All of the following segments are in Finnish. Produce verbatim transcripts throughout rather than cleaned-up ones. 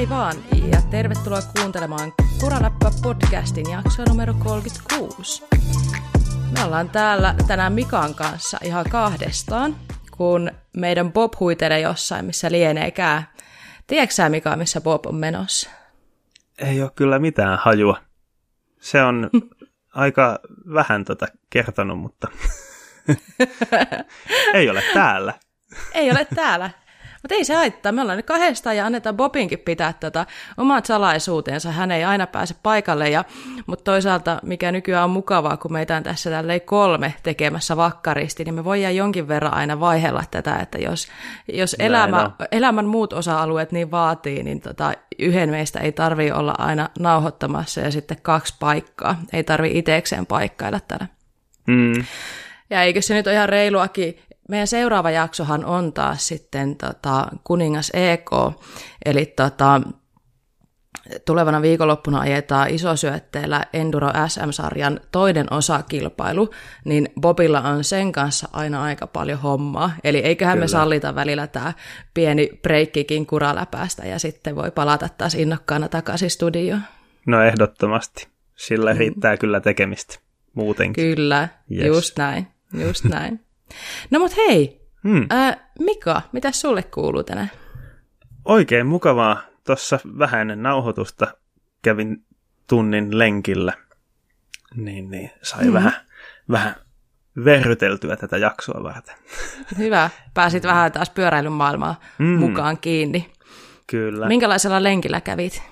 Hei vaan ja tervetuloa kuuntelemaan Kuraläppö-podcastin jakso numero kolmekymmentäkuusi. Me ollaan täällä tänään Mikan kanssa ihan kahdestaan, kun meidän Bob huitelee jossain, missä lieneekään. Tiedätkö sä, Mika, missä Bob on menossa? Ei ole kyllä mitään hajua. Se on aika vähän tota kertonut, mutta ei ole täällä. Ei ole täällä. Mutta ei se haittaa, me ollaan nyt kahdestaan ja annetaan Bobinkin pitää tätä omat salaisuutensa, hän ei aina pääse paikalle, ja, mutta toisaalta mikä nykyään on mukavaa, kun meitä on tässä tälleen kolme tekemässä vakkaristi, niin me voidaan jonkin verran aina vaihella tätä, että jos, jos elämä, elämän muut osa-alueet niin vaatii, niin tota, yhden meistä ei tarvitse olla aina nauhoittamassa ja sitten kaksi paikkaa, ei tarvitse itsekseen paikkailla tällä. Mm. Ja eikö se nyt ole ihan reiluakin? Meidän seuraava jaksohan on taas sitten tota, Kuningas E K, eli tota, tulevana viikonloppuna ajetaan isosyötteellä Enduro S M-sarjan toinen osakilpailu, niin Bobilla on sen kanssa aina aika paljon hommaa, eli eiköhän Kyllä. me sallita välillä tämä pieni breikkikin Kuraläpäästä ja sitten voi palata taas innokkaana takaisin studioon. No ehdottomasti, sillä riittää mm. kyllä tekemistä muutenkin. Kyllä, yes. just näin, just näin. No mut hei, hmm. äh, Mika, mitä sulle kuuluu tänään? Oikein mukavaa. Tuossa vähän ennen nauhoitusta kävin tunnin lenkillä, niin, niin sai hmm. vähän, vähän verryteltyä tätä jaksoa varten. Hyvä, pääsit vähän taas pyöräilyn maailmaan hmm. mukaan kiinni. Kyllä. Minkälaisella lenkillä kävit?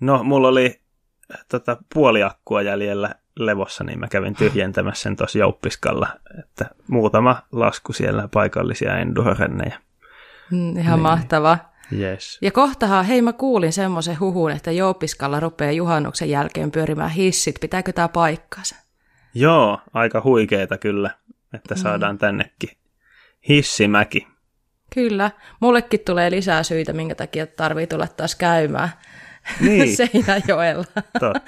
No, mulla oli tota, puoli akkua jäljellä levossa, niin mä kävin tyhjentämässä sen tuossa Jouppiskalla, että muutama lasku siellä paikallisia endurenneja. Mm, ihan niin. Mahtavaa. Yes. Ja kohtahan, hei mä kuulin semmoisen huhun, että Jouppiskalla rupeaa juhannuksen jälkeen pyörimään hissit. Pitääkö tää paikkaansa? Joo, aika huikeeta kyllä, että saadaan mm. tännekin hissimäki. Kyllä, mullekin tulee lisää syitä, minkä takia tarvii tulla taas käymään. Niin. Seinäjoella. Totta.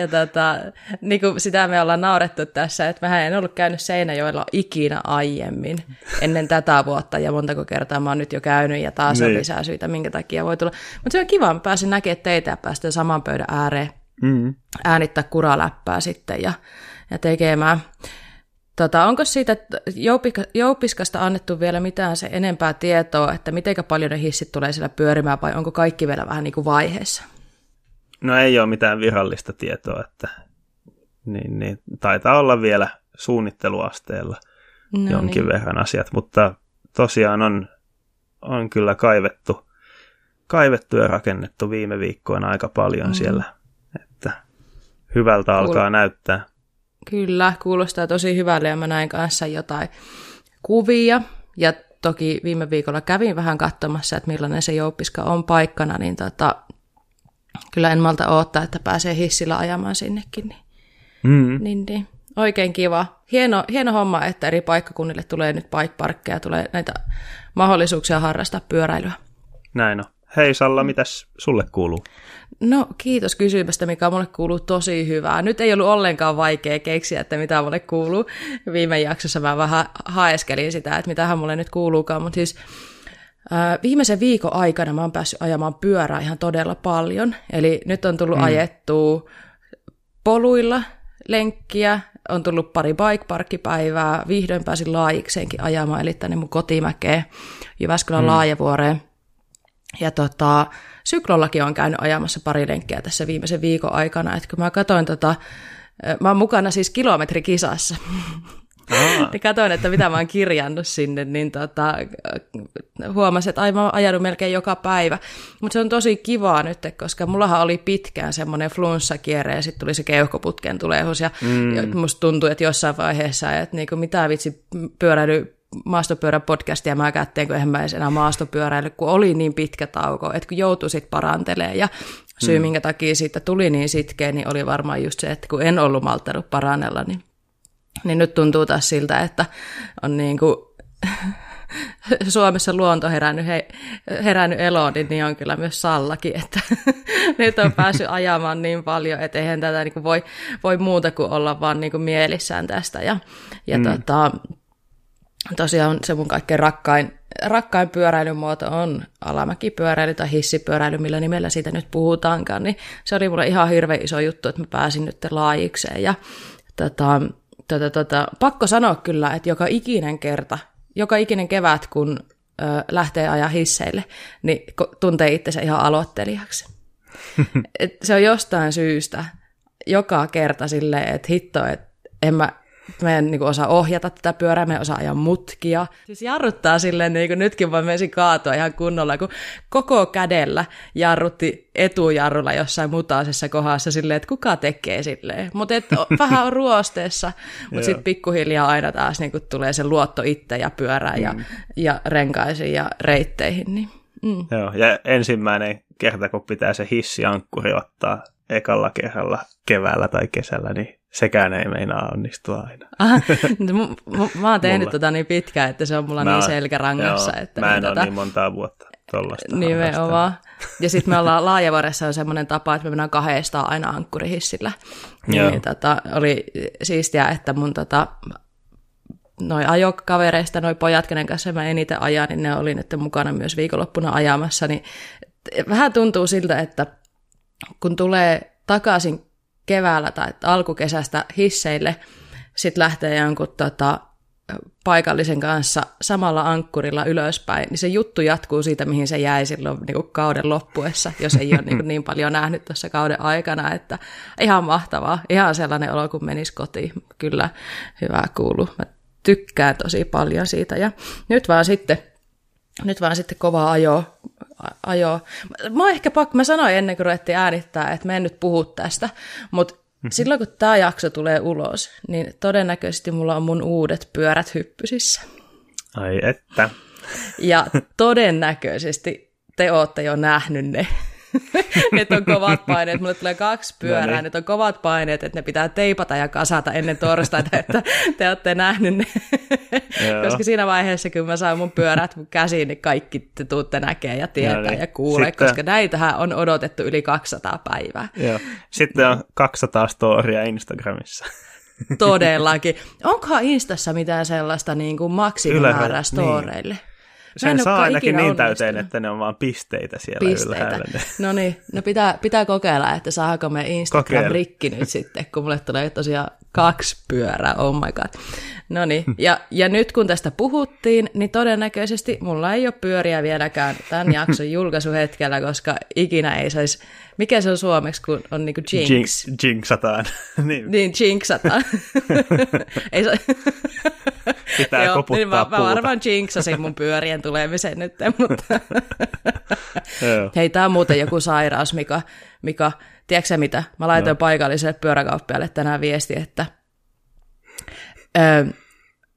Ja tota, niin kuin sitä me ollaan naurettu tässä, että mähän en ollut käynyt Seinäjoella ikinä aiemmin ennen tätä vuotta, ja montako kertaa mä oon nyt jo käynyt, ja taas niin. on lisää syitä, minkä takia voi tulla. Mutta se on kiva, mä pääsin näkemään teitä ja päästään saman pöydän ääreen mm. äänittää Kuraläppää sitten ja, ja tekemään. Tota, onko siitä Jouppiskasta annettu vielä mitään se enempää tietoa, että miten paljon ne hissit tulee siellä pyörimään, vai onko kaikki vielä vähän niin kuin vaiheessa? No ei ole mitään virallista tietoa, että niin, niin, taitaa olla vielä suunnitteluasteella no jonkin niin. verran asiat, mutta tosiaan on, on kyllä kaivettu, kaivettu ja rakennettu viime viikkoina aika paljon mm. siellä, että hyvältä cool. alkaa näyttää. Kyllä, kuulostaa tosi hyvälle ja mä näin kanssa jotain kuvia ja toki viime viikolla kävin vähän katsomassa, että millainen se Jouppiska on paikkana, niin tota, kyllä en malta odottaa, että pääsee hissillä ajamaan sinnekin. Niin, mm-hmm. niin, niin. Oikein kiva. Hieno, hieno homma, että eri paikkakunnille tulee nyt bikeparkkeja, tulee näitä mahdollisuuksia harrastaa pyöräilyä. Näin on. Hei Salla, mitäs sulle kuuluu? No kiitos kysymästä, mikä mulle kuuluu tosi hyvää. Nyt ei ollut ollenkaan vaikea keksiä, että mitä mulle kuuluu. Viime jaksossa mä vähän haeskelin sitä, että mitähän mulle nyt kuuluukaan, mutta siis äh, viimeisen viikon aikana mä oon päässyt ajamaan pyörää ihan todella paljon. Eli nyt on tullut mm. ajettua poluilla lenkkiä, on tullut pari bikeparkkipäivää, vihdoin pääsin Laajikseenkin ajamaan, eli tänne mun kotimäkeen Jyväskylän mm. Laajavuoreen. Ja tota, syklollakin olen käynyt ajamassa pari lenkkiä tässä viimeisen viikon aikana, että kun mä katsoin, tota, mä oon mukana siis kilometrikisassa, niin katsoin, että mitä mä oon kirjannut sinne, niin tota, huomasin, että ai, mä oon ajanut melkein joka päivä, mutta se on tosi kivaa nyt, koska mullahan oli pitkään semmoinen flunssakierre ja sitten tuli se keuhkoputken tulehus ja mm. musta tuntui, että jossain vaiheessa, että niinku, mitä vitsi pyöräily, maastopyöräpodcastia mä kätteen, kun eihän mä edes enää maastopyöräily, kun oli niin pitkä tauko, että kun joutui sitten parantelemaan. Ja syy, hmm. minkä takia siitä tuli niin sitkeä, niin oli varmaan just se, että kun en ollut malttanut parannella, niin, niin nyt tuntuu taas siltä, että on niin kuin Suomessa luonto herännyt, he, herännyt eloon, niin on kyllä myös Sallakin, että nyt on päässyt ajamaan niin paljon, että eihän tätä niin kuin voi, voi muuta kuin olla vaan niin kuin mielissään tästä. Ja, ja hmm. tota... Tosiaan se mun kaikkein rakkain rakkain pyöräilymuoto on alamäkipyöräily tai hissipyöräily, millä nimellä siitä nyt puhutaankaan, niin se oli mulle ihan hirveän iso juttu, että mä pääsin nyt laajikseen. Ja, tota, tota, tota, pakko sanoa kyllä, että joka ikinen kerta, joka ikinen kevät, kun ö, lähtee ajaa hisseille, niin tuntee itsensä ihan aloittelijaksi. Et se on jostain syystä joka kerta silleen, että hitto, että en mä... Mä en niin kuin osaa ohjata tätä pyörää, mä en osaa ajaa mutkia. Siis jarruttaa silleen, niin kuin nytkin vaan menisin kaatua ihan kunnolla, kun koko kädellä jarrutti etujarrulla jossain mutaisessa kohdassa silleen, että kuka tekee silleen. Mutta vähän on ruosteessa, mutta sitten pikkuhiljaa aina taas niin kuin tulee se luotto itse ja pyörään ja, mm. ja renkaisiin ja reitteihin. Niin. Mm. Joo, ja ensimmäinen kerta, kun pitää se hissiankkuri ottaa ekalla kerralla keväällä tai kesällä, niin sekään ei meinaa onnistua aina. Ah, m- m- mä oon tehnyt tota niin pitkään, että se on mulla mä, niin selkärangassa. Joo, että mä en niin ole tota... niin montaa vuotta tuollaista. Nimenomaan. Harrastaa. Ja sitten me ollaan Laajavuoressa on semmoinen tapa, että me mennään kahdestaan aina ankkurihissillä. Niin, tota, oli siistiä, että mun tota, noi ajokavereista, noi pojat, kenen kanssa mä eniten ajaa, niin ne oli nyt mukana myös viikonloppuna ajamassa. Niin vähän tuntuu siltä, että kun tulee takaisin keväällä tai alkukesästä hisseille, sitten lähtee jonkun tota, paikallisen kanssa samalla ankkurilla ylöspäin, niin se juttu jatkuu siitä, mihin se jäi silloin niin kuin kauden loppuessa, jos ei ole niin, kuin, niin paljon nähnyt tuossa kauden aikana, että ihan mahtavaa, ihan sellainen olo, kun menisi kotiin, kyllä hyvää kuuluu, mä tykkään tosi paljon siitä, ja nyt vaan sitten, nyt vaan sitten kovaa ajoa, Ajoo. Mä, ehkä pakko, mä sanoin ennen kuin ruvettiin äänittää, että mä en nyt puhu tästä, mutta mm-hmm. silloin kun tämä jakso tulee ulos, niin todennäköisesti mulla on mun uudet pyörät hyppysissä. Ai että. Ja todennäköisesti te ootte jo nähnyt ne. Nyt on kovat paineet, mulle tulee kaksi pyörää, no niin. Nyt on kovat paineet, että ne pitää teipata ja kasata ennen torstaita, että te olette nähnyt ne. Koska siinä vaiheessa, kun mä saan mun pyörät mun käsiin, niin kaikki te tuutte näkemään ja tietää no niin. ja kuulee, sitten... koska näitähän on odotettu yli kaksisataa päivää. Joo. Sitten on kaksisataa storia Instagramissa. Todellakin. Onkohan Instassa mitään sellaista niin kuin maksimimäärää storeille? Niin. Sen saa ainakin niin täyteen, että ne on vaan pisteitä siellä pisteitä. Ylhäällä. No niin, no pitää, pitää kokeilla, että saako me Instagram-rikki nyt sitten, kun mulle tulee tosiaan kaksi pyörää, oh my god. No niin, ja, ja nyt kun tästä puhuttiin, niin todennäköisesti mulla ei ole pyöriä vieläkään tämän jakson julkaisuhetkellä, koska ikinä ei saisi, mikä se on suomeksi, kun on niin kuin jinx. Jinxataan. niin. niin, jinxataan. ei se... Pitää joo, koputtaa niin mä, puuta. Mä varmaan jinksasin mun pyörien tulemiseen nyt, mutta... Hei, tää on muuten joku sairaus, Mika. Mika, tiedätkö sä mitä? Mä laitoin no. paikalliselle pyöräkauppialle tänään viesti, että... Ö,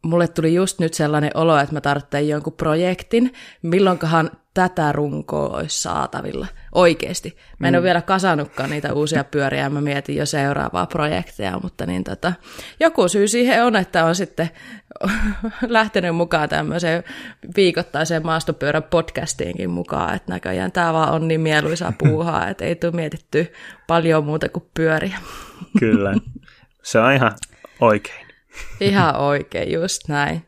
mulle tuli just nyt sellainen olo, että mä tarvitsen jonkun projektin, milloinkahan tätä runkoa olisi saatavilla. Oikeesti. Mä en mm. ole vielä kasannutkaan niitä uusia pyöriä, mä mietin jo seuraavaa projekteja, mutta niin tota, joku syy siihen on, että on sitten lähtenyt mukaan tämmöiseen viikoittaiseen maastopyörän podcastiinkin mukaan, että näköjään tää vaan on niin mieluisaa puuhaa, että ei tule mietitty paljon muuta kuin pyöriä. Kyllä, se on ihan oikein. Ihan oikein, just näin.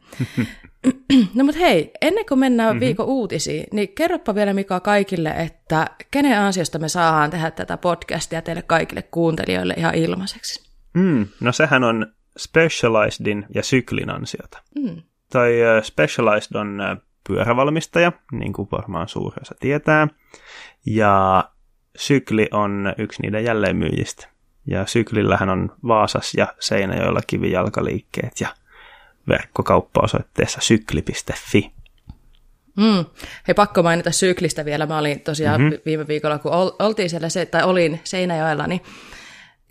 No mutta hei, ennen kuin mennään mm-hmm. viikon uutisiin, niin kerropa vielä Mika kaikille, että kenen ansiosta me saadaan tehdä tätä podcastia teille kaikille kuuntelijoille ihan ilmaiseksi? Mm, no sehän on Specializedin ja Syklin ansiota. Mm. Tai Specialized on pyörävalmistaja, niin kuin varmaan suurin osa tietää, ja Sykli on yksi niiden jälleenmyyjistä. Ja Syklillähän on Vaasas ja Seinäjoella kivijalkaliikkeet ja verkkokauppa osoitteessa sykli piste fi. Mm. Hei, pakko mainita Syklistä vielä. Mä olin tosiaan mm-hmm. viime viikolla, kun oltiin siellä, tai olin Seinäjoella, niin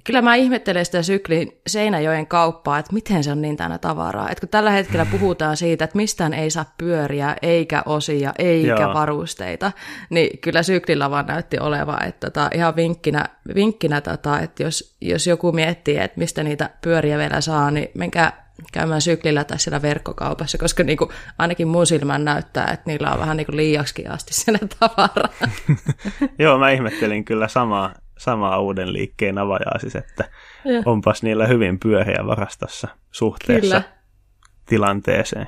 kyllä mä ihmettelen sitä Syklin Seinäjoen kauppaa, että miten se on niin täynnä tavaraa. Että kun tällä hetkellä puhutaan siitä, että mistään ei saa pyöriä, eikä osia, eikä Joo. varusteita, niin kyllä Syklillä vaan näytti olevan. Että tota, ihan vinkkinä, vinkkinä tota, että jos, jos joku miettii, että mistä niitä pyöriä vielä saa, niin menkää käymään Syklillä tai siellä verkkokaupassa, koska niinku, ainakin mun silmään näyttää, että niillä on vähän niinku liiaksikin asti siellä tavaraa. Joo, mä ihmettelin kyllä samaa. Samaa uuden liikkeen avajaa siis, että ja. Onpas niillä hyvin pyöriä varastossa suhteessa Kyllä. tilanteeseen.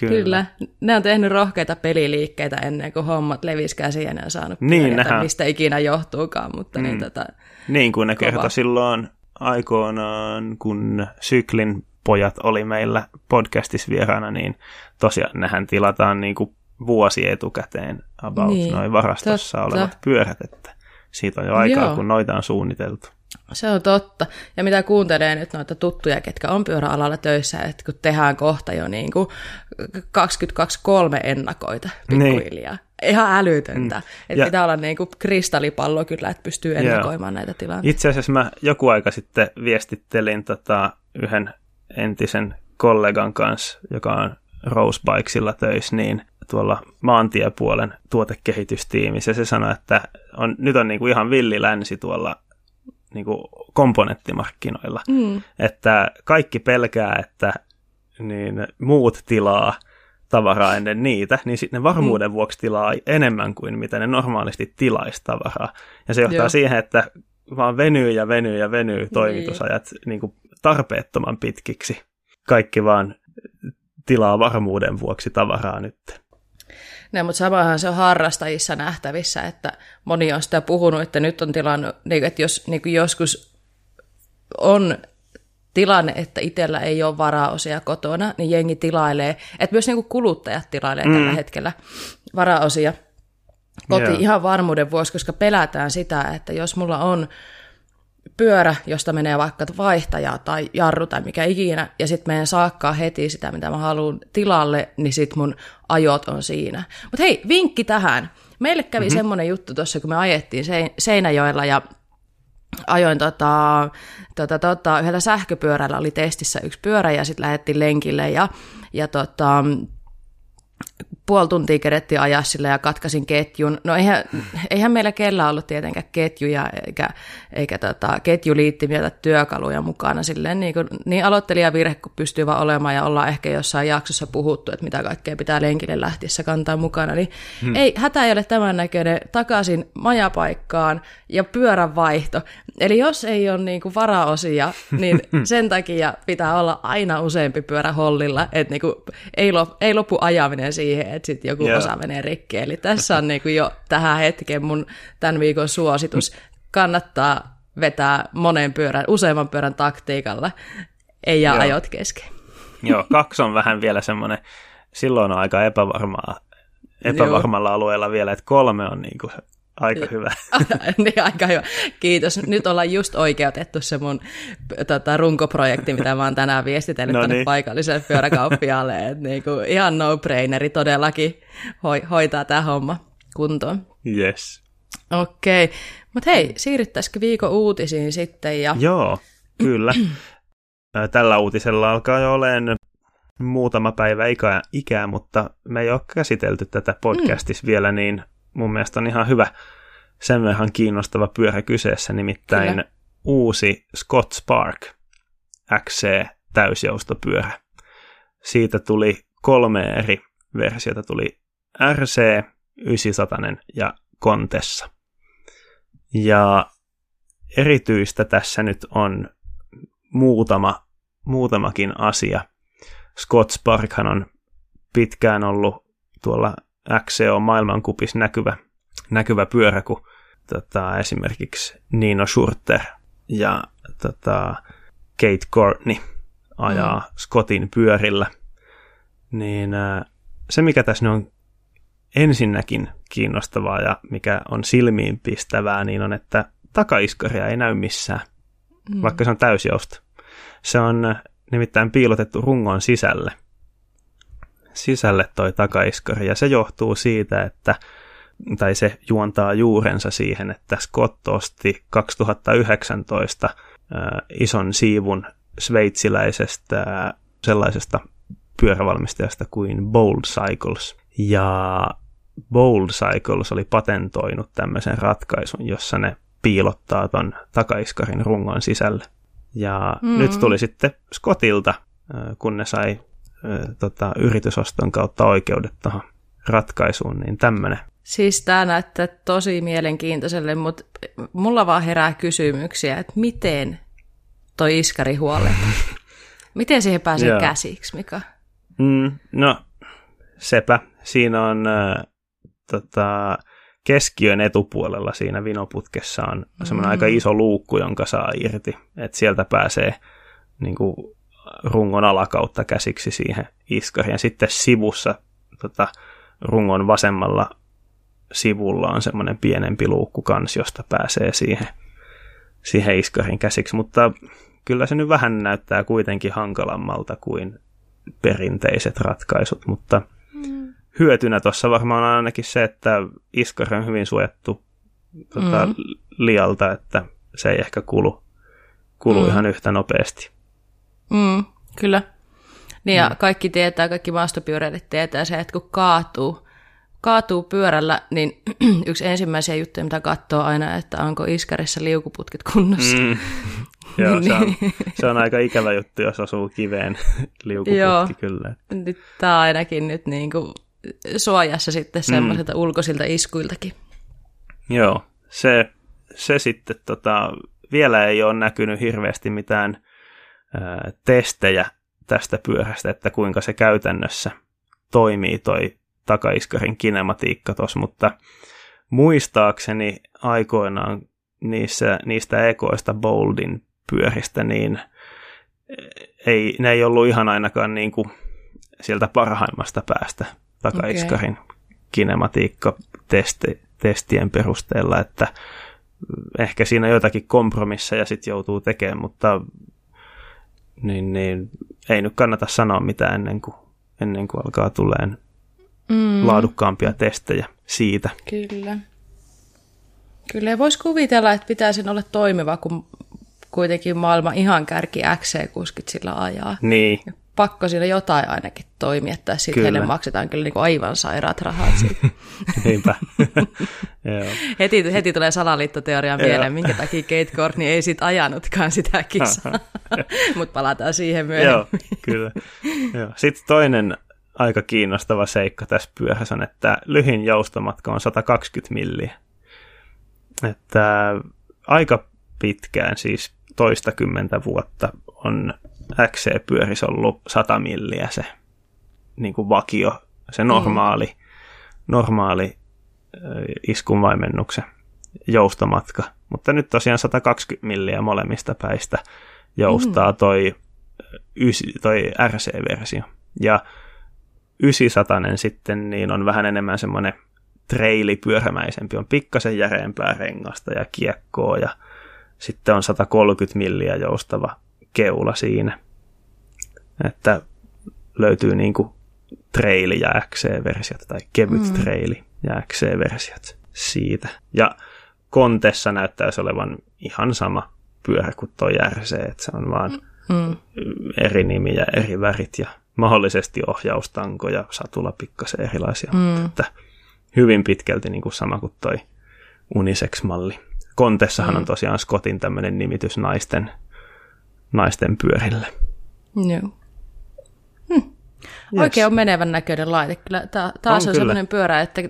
Kyllä. Kyllä. Ne on tehnyt rohkeita peliliikkeitä ennen kuin hommat levisi käsiin ja ne on saanut niin, pärjätä, mistä ikinä johtuukaan. Mutta mm. niin, tota, niin kuin ne kertoi silloin aikoinaan, kun Syklin pojat oli meillä podcastissa vieraana, niin tosiaan nehän tilataan niin kuin vuosi etukäteen about niin, noin varastossa totta. Olevat pyörät, että siitä on jo aikaa, Joo. kun noita on suunniteltu. Se on totta. Ja mitä kuuntelee nyt noita tuttuja, ketkä on pyöräalalla töissä, että kun tehdään kohta jo niin kuin kaksikymmentäkaksi kolme ennakoita pikkuhiljaa. Niin. Ihan älytöntä. Mm. Että pitää olla niin kuin kristallipallo kyllä, että pystyy ennakoimaan Joo. näitä tilanteita. Itse asiassa mä joku aika sitten viestittelin tota yhden entisen kollegan kanssa, joka on Rose Bikesilla töissä, niin tuolla maantiepuolen tuotekehitystiimissä. Se sanoi, että on, nyt on niin kuin ihan villi länsi tuolla niin kuin komponenttimarkkinoilla. Mm. Että kaikki pelkää, että niin muut tilaa tavaraa ennen niitä, niin sitten ne varmuuden mm. vuoksi tilaa enemmän kuin mitä ne normaalisti tilaisi tavaraa. Ja se johtaa Joo. siihen, että vaan venyy ja venyy ja venyy toimitusajat niin kuin tarpeettoman pitkiksi. Kaikki vaan tilaa varmuuden vuoksi tavaraa nyt. No, mutta samahan se on harrastajissa nähtävissä, että moni on sitä puhunut, että nyt on tilanne, että jos niin kuin joskus on tilanne, että itsellä ei ole varaosia kotona, niin jengi tilailee, että myös niin kuin kuluttajat tilailee mm. tällä hetkellä varaosia kotiin yeah. ihan varmuuden vuoksi, koska pelätään sitä, että jos mulla on pyörä, josta menee vaikka vaihtajaa tai jarru tai mikä ikinä, ja sitten meidän saakkaa heti sitä, mitä mä haluan tilalle, niin sitten mun ajot on siinä. Mutta hei, vinkki tähän. Meille kävi mm-hmm. semmoinen juttu tuossa, kun me ajettiin Seinäjoella ja ajoin tota, tota, tota, yhdellä sähköpyörällä, oli testissä yksi pyörä ja sitten lähdettiin lenkille ja, ja tota, puoli tuntia kerettiin ajaa sillä ja katkasin ketjun. No eihän, eihän meillä kellään ollut tietenkään ketjuja eikä, eikä tota, ketjuliittimiä tai työkaluja mukana. Silleen niin, niin aloittelijavirhe, kun pystyy vaan olemaan ja ollaan ehkä jossain jaksossa puhuttu, että mitä kaikkea pitää lenkille lähtiessä kantaa mukana. Niin hmm. ei, hätä ei ole tämän näköinen. Takaisin majapaikkaan ja pyörän vaihto. Eli jos ei ole niin kuin varaosia, niin sen takia pitää olla aina useampi pyörä hollilla, että niin kuin ei, lop, ei lopu ajaminen siihen, että sitten joku yeah. osa menee rikki. Eli tässä on niinku jo tähän hetkeen mun tämän viikon suositus. Kannattaa vetää monen pyörän, useamman pyörän taktiikalla, ei jää yeah. ajot kesken. Joo, kaksi on vähän vielä semmoinen, silloin on aika epävarmaa, epävarmalla alueella vielä, että kolme on niinku aika hyvä. Niin, aika hyvä. Kiitos. Nyt ollaan just oikeutettu se mun tota, runkoprojekti, mitä mä oon tänään viestitellyt no niin. tänne paikalliselle pyöräkauppiaalle. Et niinku, ihan no-braineri todellakin Ho- hoitaa tää homma kuntoon. Yes. Okei. Okay. Mutta hei, siirryttäisikö viikon uutisiin sitten? Ja... Joo, kyllä. Tällä uutisella alkaa jo olemaan muutama päivä ikää, mutta me ei ole käsitelty tätä podcastissa mm. vielä, niin mun mielestä on ihan hyvä, sen verran kiinnostava pyörä kyseessä, nimittäin Kyllä. uusi Scott Spark X C-täysjoustopyörä. Siitä tuli kolme eri versiota, tuli R C, yhdeksänsataa ja Contessa. Ja erityistä tässä nyt on muutama, muutamakin asia. Scott Sparkhan on pitkään ollut tuolla X C on maailmankupissa näkyvä, näkyvä pyörä, kun tota, esimerkiksi Nino Schurter ja tota, Kate Courtney ajaa mm. Scottin pyörillä. Niin, se, mikä tässä on ensinnäkin kiinnostavaa ja mikä on silmiinpistävää, niin on, että takaiskaria ei näy missään, mm. vaikka se on täysjousto. Se on nimittäin piilotettu rungon sisälle. sisälle toi takaiskari, ja se johtuu siitä, että, tai se juontaa juurensa siihen, että Scott osti kaksituhattayhdeksäntoista äh, ison siivun sveitsiläisestä äh, sellaisesta pyörävalmistajasta kuin Bold Cycles, ja Bold Cycles oli patentoinut tämmöisen ratkaisun, jossa ne piilottaa ton takaiskarin rungon sisälle, ja mm. nyt tuli sitten Scottilta, äh, kun ne sai Tota, yritysoston kautta oikeudet tuohon ratkaisuun, niin tämmöinen. Siis tämä näyttää tosi mielenkiintoiselle, mutta mulla vaan herää kysymyksiä, että miten toi iskari huolehtii? Miten siihen pääsee käsiksi, Mika? Mm, no, sepä. Siinä on äh, tota, keskiön etupuolella siinä vinoputkessa on mm-hmm. semmoinen aika iso luukku, jonka saa irti. Et sieltä pääsee niin kuin, rungon alakautta käsiksi siihen iskariin. Ja sitten sivussa tota, rungon vasemmalla sivulla on semmoinen pienempi luukku kans, josta pääsee siihen, siihen iskarin käsiksi. Mutta kyllä se nyt vähän näyttää kuitenkin hankalammalta kuin perinteiset ratkaisut, mutta mm. hyötynä tuossa varmaan on ainakin se, että iskari on hyvin suojattu tota, mm. lialta, että se ei ehkä kulu, kulu mm. ihan yhtä nopeasti. Mm, kyllä. Niin ja mm. kaikki tietää, kaikki maastopyöräilijät tietää se, että kun kaatuu, kaatuu pyörällä, niin yksi ensimmäisiä juttuja, mitä katsoo aina, että onko iskarissä liukuputket kunnossa. Mm. Joo, se on, se on aika ikävä juttu, jos asuu kiveen liukuputki. Joo, kyllä. Nyt tämä on ainakin nyt niin kuin suojassa sitten semmoisilta mm. ulkoisilta iskuiltakin. Joo, se, se sitten tota, vielä ei ole näkynyt hirveästi mitään äh, testejä tästä pyörästä, että kuinka se käytännössä toimii toi takaiskarin kinematiikka tuossa, mutta muistaakseni aikoinaan niissä, niistä ekoista Boldin pyöristä, niin ei, ne ei ollut ihan ainakaan niin kuin sieltä parhaimmasta päästä takaiskarin okay. kinematiikkatestien perusteella, että ehkä siinä jotakin kompromisseja sitten joutuu tekemään, mutta niin, niin, ei nyt kannata sanoa mitään ennen kuin, ennen kuin alkaa tulemaan mm. laadukkaampia testejä siitä. Kyllä. Kyllä voisi kuvitella, että pitää sen olla toimiva, kun kuitenkin maailman ihan kärki X C kuusikymmentä sillä ajaa. Niin. Pakko siinä jotain ainakin toimia, tai sitten heille maksetaan kyllä niinku aivan sairaat rahat siitä. Niinpä. heti, heti tulee salaliittoteoria mieleen, minkä takia Kate Courtney ei sit ajanutkaan sitä kisaa. Mutta palataan siihen myöhemmin. Joo, kyllä. Joo. Sitten toinen aika kiinnostava seikka tässä pyörässä on, että lyhin joustomatka on sata kaksikymmentä milliä. Että aika pitkään, siis toistakymmentä vuotta, on X C-pyörissä ollut sata milliä se niin kuin vakio, se normaali, mm. normaali iskunvaimennuksen joustomatka. Mutta nyt tosiaan sata kaksikymmentä milliä molemmista päistä joustaa toi, toi R C-versio. Ja yhdeksänsatanen sitten niin on vähän enemmän semmoinen treili pyörämäisempi, on pikkasen järeempää rengasta ja kiekkoa, ja sitten on sata kolmekymmentä milliä joustava keula siinä, että löytyy niin kuin treili- ja X C-versiot, tai kevyt mm. treili- ja X C-versiot siitä. Ja Contessa näyttäisi olevan ihan sama pyörä kuin tuo R C, että se on vaan mm. eri nimi ja eri värit, ja mahdollisesti ohjaustanko ja satula pikkasen erilaisia, mm. mutta että hyvin pitkälti niin kuin sama kuin toi unisex-malli. Contessahan mm. on tosiaan Scottin tämmöinen nimitys naisten, naisten pyörille. No. Hm. Oikein yes. on menevän näköinen laite. Kyllä, ta- taas on, on sellainen pyörä, että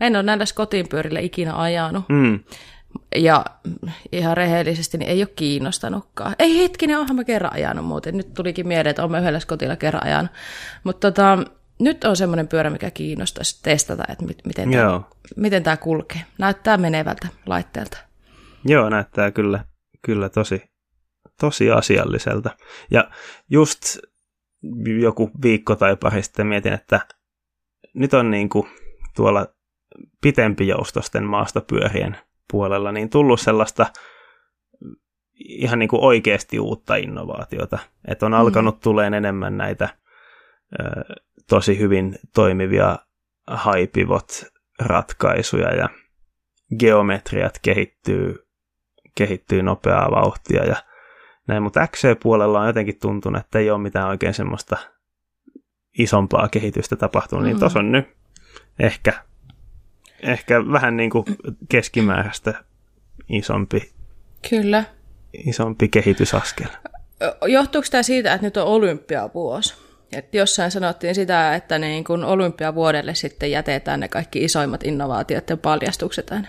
en ole näillä Scottin pyörillä ikinä ajanut. Mm. Ja ihan rehellisesti niin ei ole kiinnostanutkaan. Ei hetkinen, onhan mä kerran ajanut muuten. Nyt tulikin mieleen, että olen yhdellä Scottilla kerran ajanut. Mutta tota... nyt on semmoinen pyörä, mikä kiinnostaisi testata, että miten tämä, miten tämä kulkee. Näyttää menevältä laitteelta. Joo, näyttää kyllä, kyllä tosi, tosi asialliselta. Ja just joku viikko tai pari sitten mietin, että nyt on niin kuin tuolla pitempijoustosten maastopyörien puolella niin tullut sellaista ihan niin kuin oikeasti uutta innovaatiota. Että on alkanut mm. tulemaan enemmän näitä... Öö, tosi hyvin toimivia high pivot ratkaisuja ja geometriat kehittyy, kehittyy nopeaa vauhtia ja näin, mutta X C-puolella on jotenkin tuntunut, että ei ole mitään oikein semmoista isompaa kehitystä tapahtunut, niin tuossa on nyt ehkä, ehkä vähän niin kuin keskimääräistä isompi, Kyllä. isompi kehitysaskel. Johtuuko tämä siitä, että nyt on olympiavuosi? Että jossain sanottiin sitä, että niin kun olympiavuodelle sitten jätetään ne kaikki isoimmat innovaatiot ja paljastukset aina.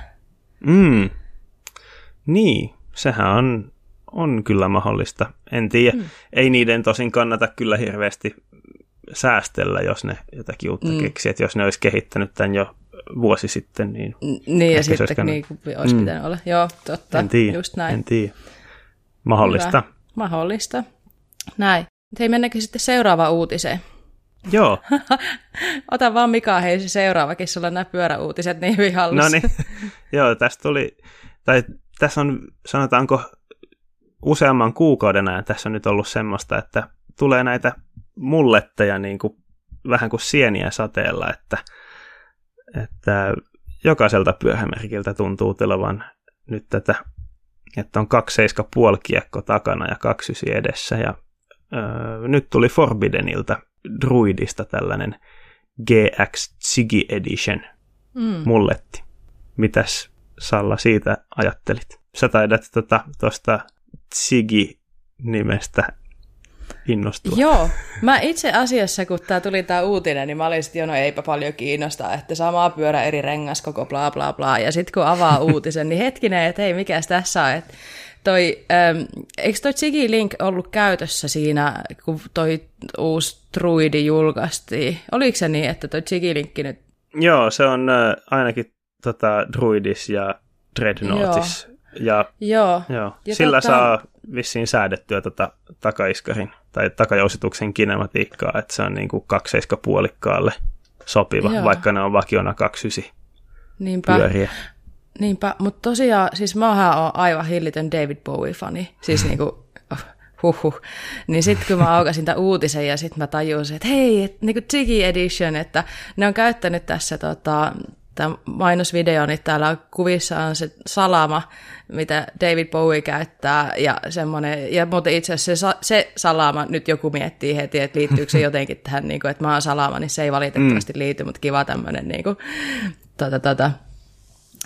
Mm. Niin, sehän on, on kyllä mahdollista. En tiedä, mm. ei niiden tosin kannata kyllä hirveästi säästellä, jos ne jotakin uutta mm. keksii, että jos ne olisi kehittänyt tämän jo vuosi sitten, niin... Niin, ja sitten olisi, niin kuin olisi mm. pitänyt olla. Joo, totta, en tii, just näin. En tiedä. Mahdollista. Hyvä. Mahdollista. Näin. Hei, mennäänkin sitten seuraavaan uutiseen. Joo. Ota vaan Mika, hei se seuraavakin, sulla on nämä pyöräuutiset niin hyvin hallussa. No niin, joo, tästä tuli, tai tässä on, sanotaanko, useamman kuukauden ajan tässä on nyt ollut semmoista, että tulee näitä mulletteja niin kuin, vähän kuin sieniä sateella, että, että jokaiselta pyörämerkiltä tuntuu tulevan nyt tätä, että on kaksi seiska puoli kiekko takana ja kaksi ysi edessä, ja öö, nyt tuli Forbiddenilta Druidista tällainen G X Ziggy Edition mm. mulletti. Mitäs Salla siitä ajattelit? Sä taidat tuota, tuosta Ziggy-nimestä innostua. Joo, mä itse asiassa, kun tää tuli tää uutinen, niin mä olin sit jo, no eipä paljon kiinnostaa, että sama pyörä eri rengas koko bla bla bla, ja sit kun avaa uutisen, niin hetkinen, että hei, mikäs tässä on, että toi, ähm, eikö toi Ziggy Link ollut käytössä siinä, kun toi uusi druidi julkaistiin? Oliko se niin, että toi Ziggy Linkki nyt... Joo, se on äh, ainakin tota, Druidis ja Dreadnoughtis. Ja, joo. Joo. Ja sillä tota... saa vissiin säädettyä tota takaiskarin tai takajousituksen kinematiikkaa, että se on niinku kakseiskapuolikkaalle sopiva, joo, vaikka ne on vakiona kaksiysi pyöriä. Niinpä, mutta tosiaan, siis mähän on aivan hillitön David Bowie-fani, siis niinku, huhhuh, niin sitten kun mä aukasin tämän uutisen ja sitten mä tajusin, että hei, et, niinku Ziggy Edition, että ne on käyttänyt tässä tota, tämän mainosvideon, niin täällä on kuvissa on se salama, mitä David Bowie käyttää, ja semmoinen, ja muuten itse asiassa se, se salama, nyt joku miettii heti, että liittyykö se jotenkin tähän, niinku, että mä oon salama, niin se ei valitettavasti liity, mutta kiva tämmöinen, niinku, tota, tota,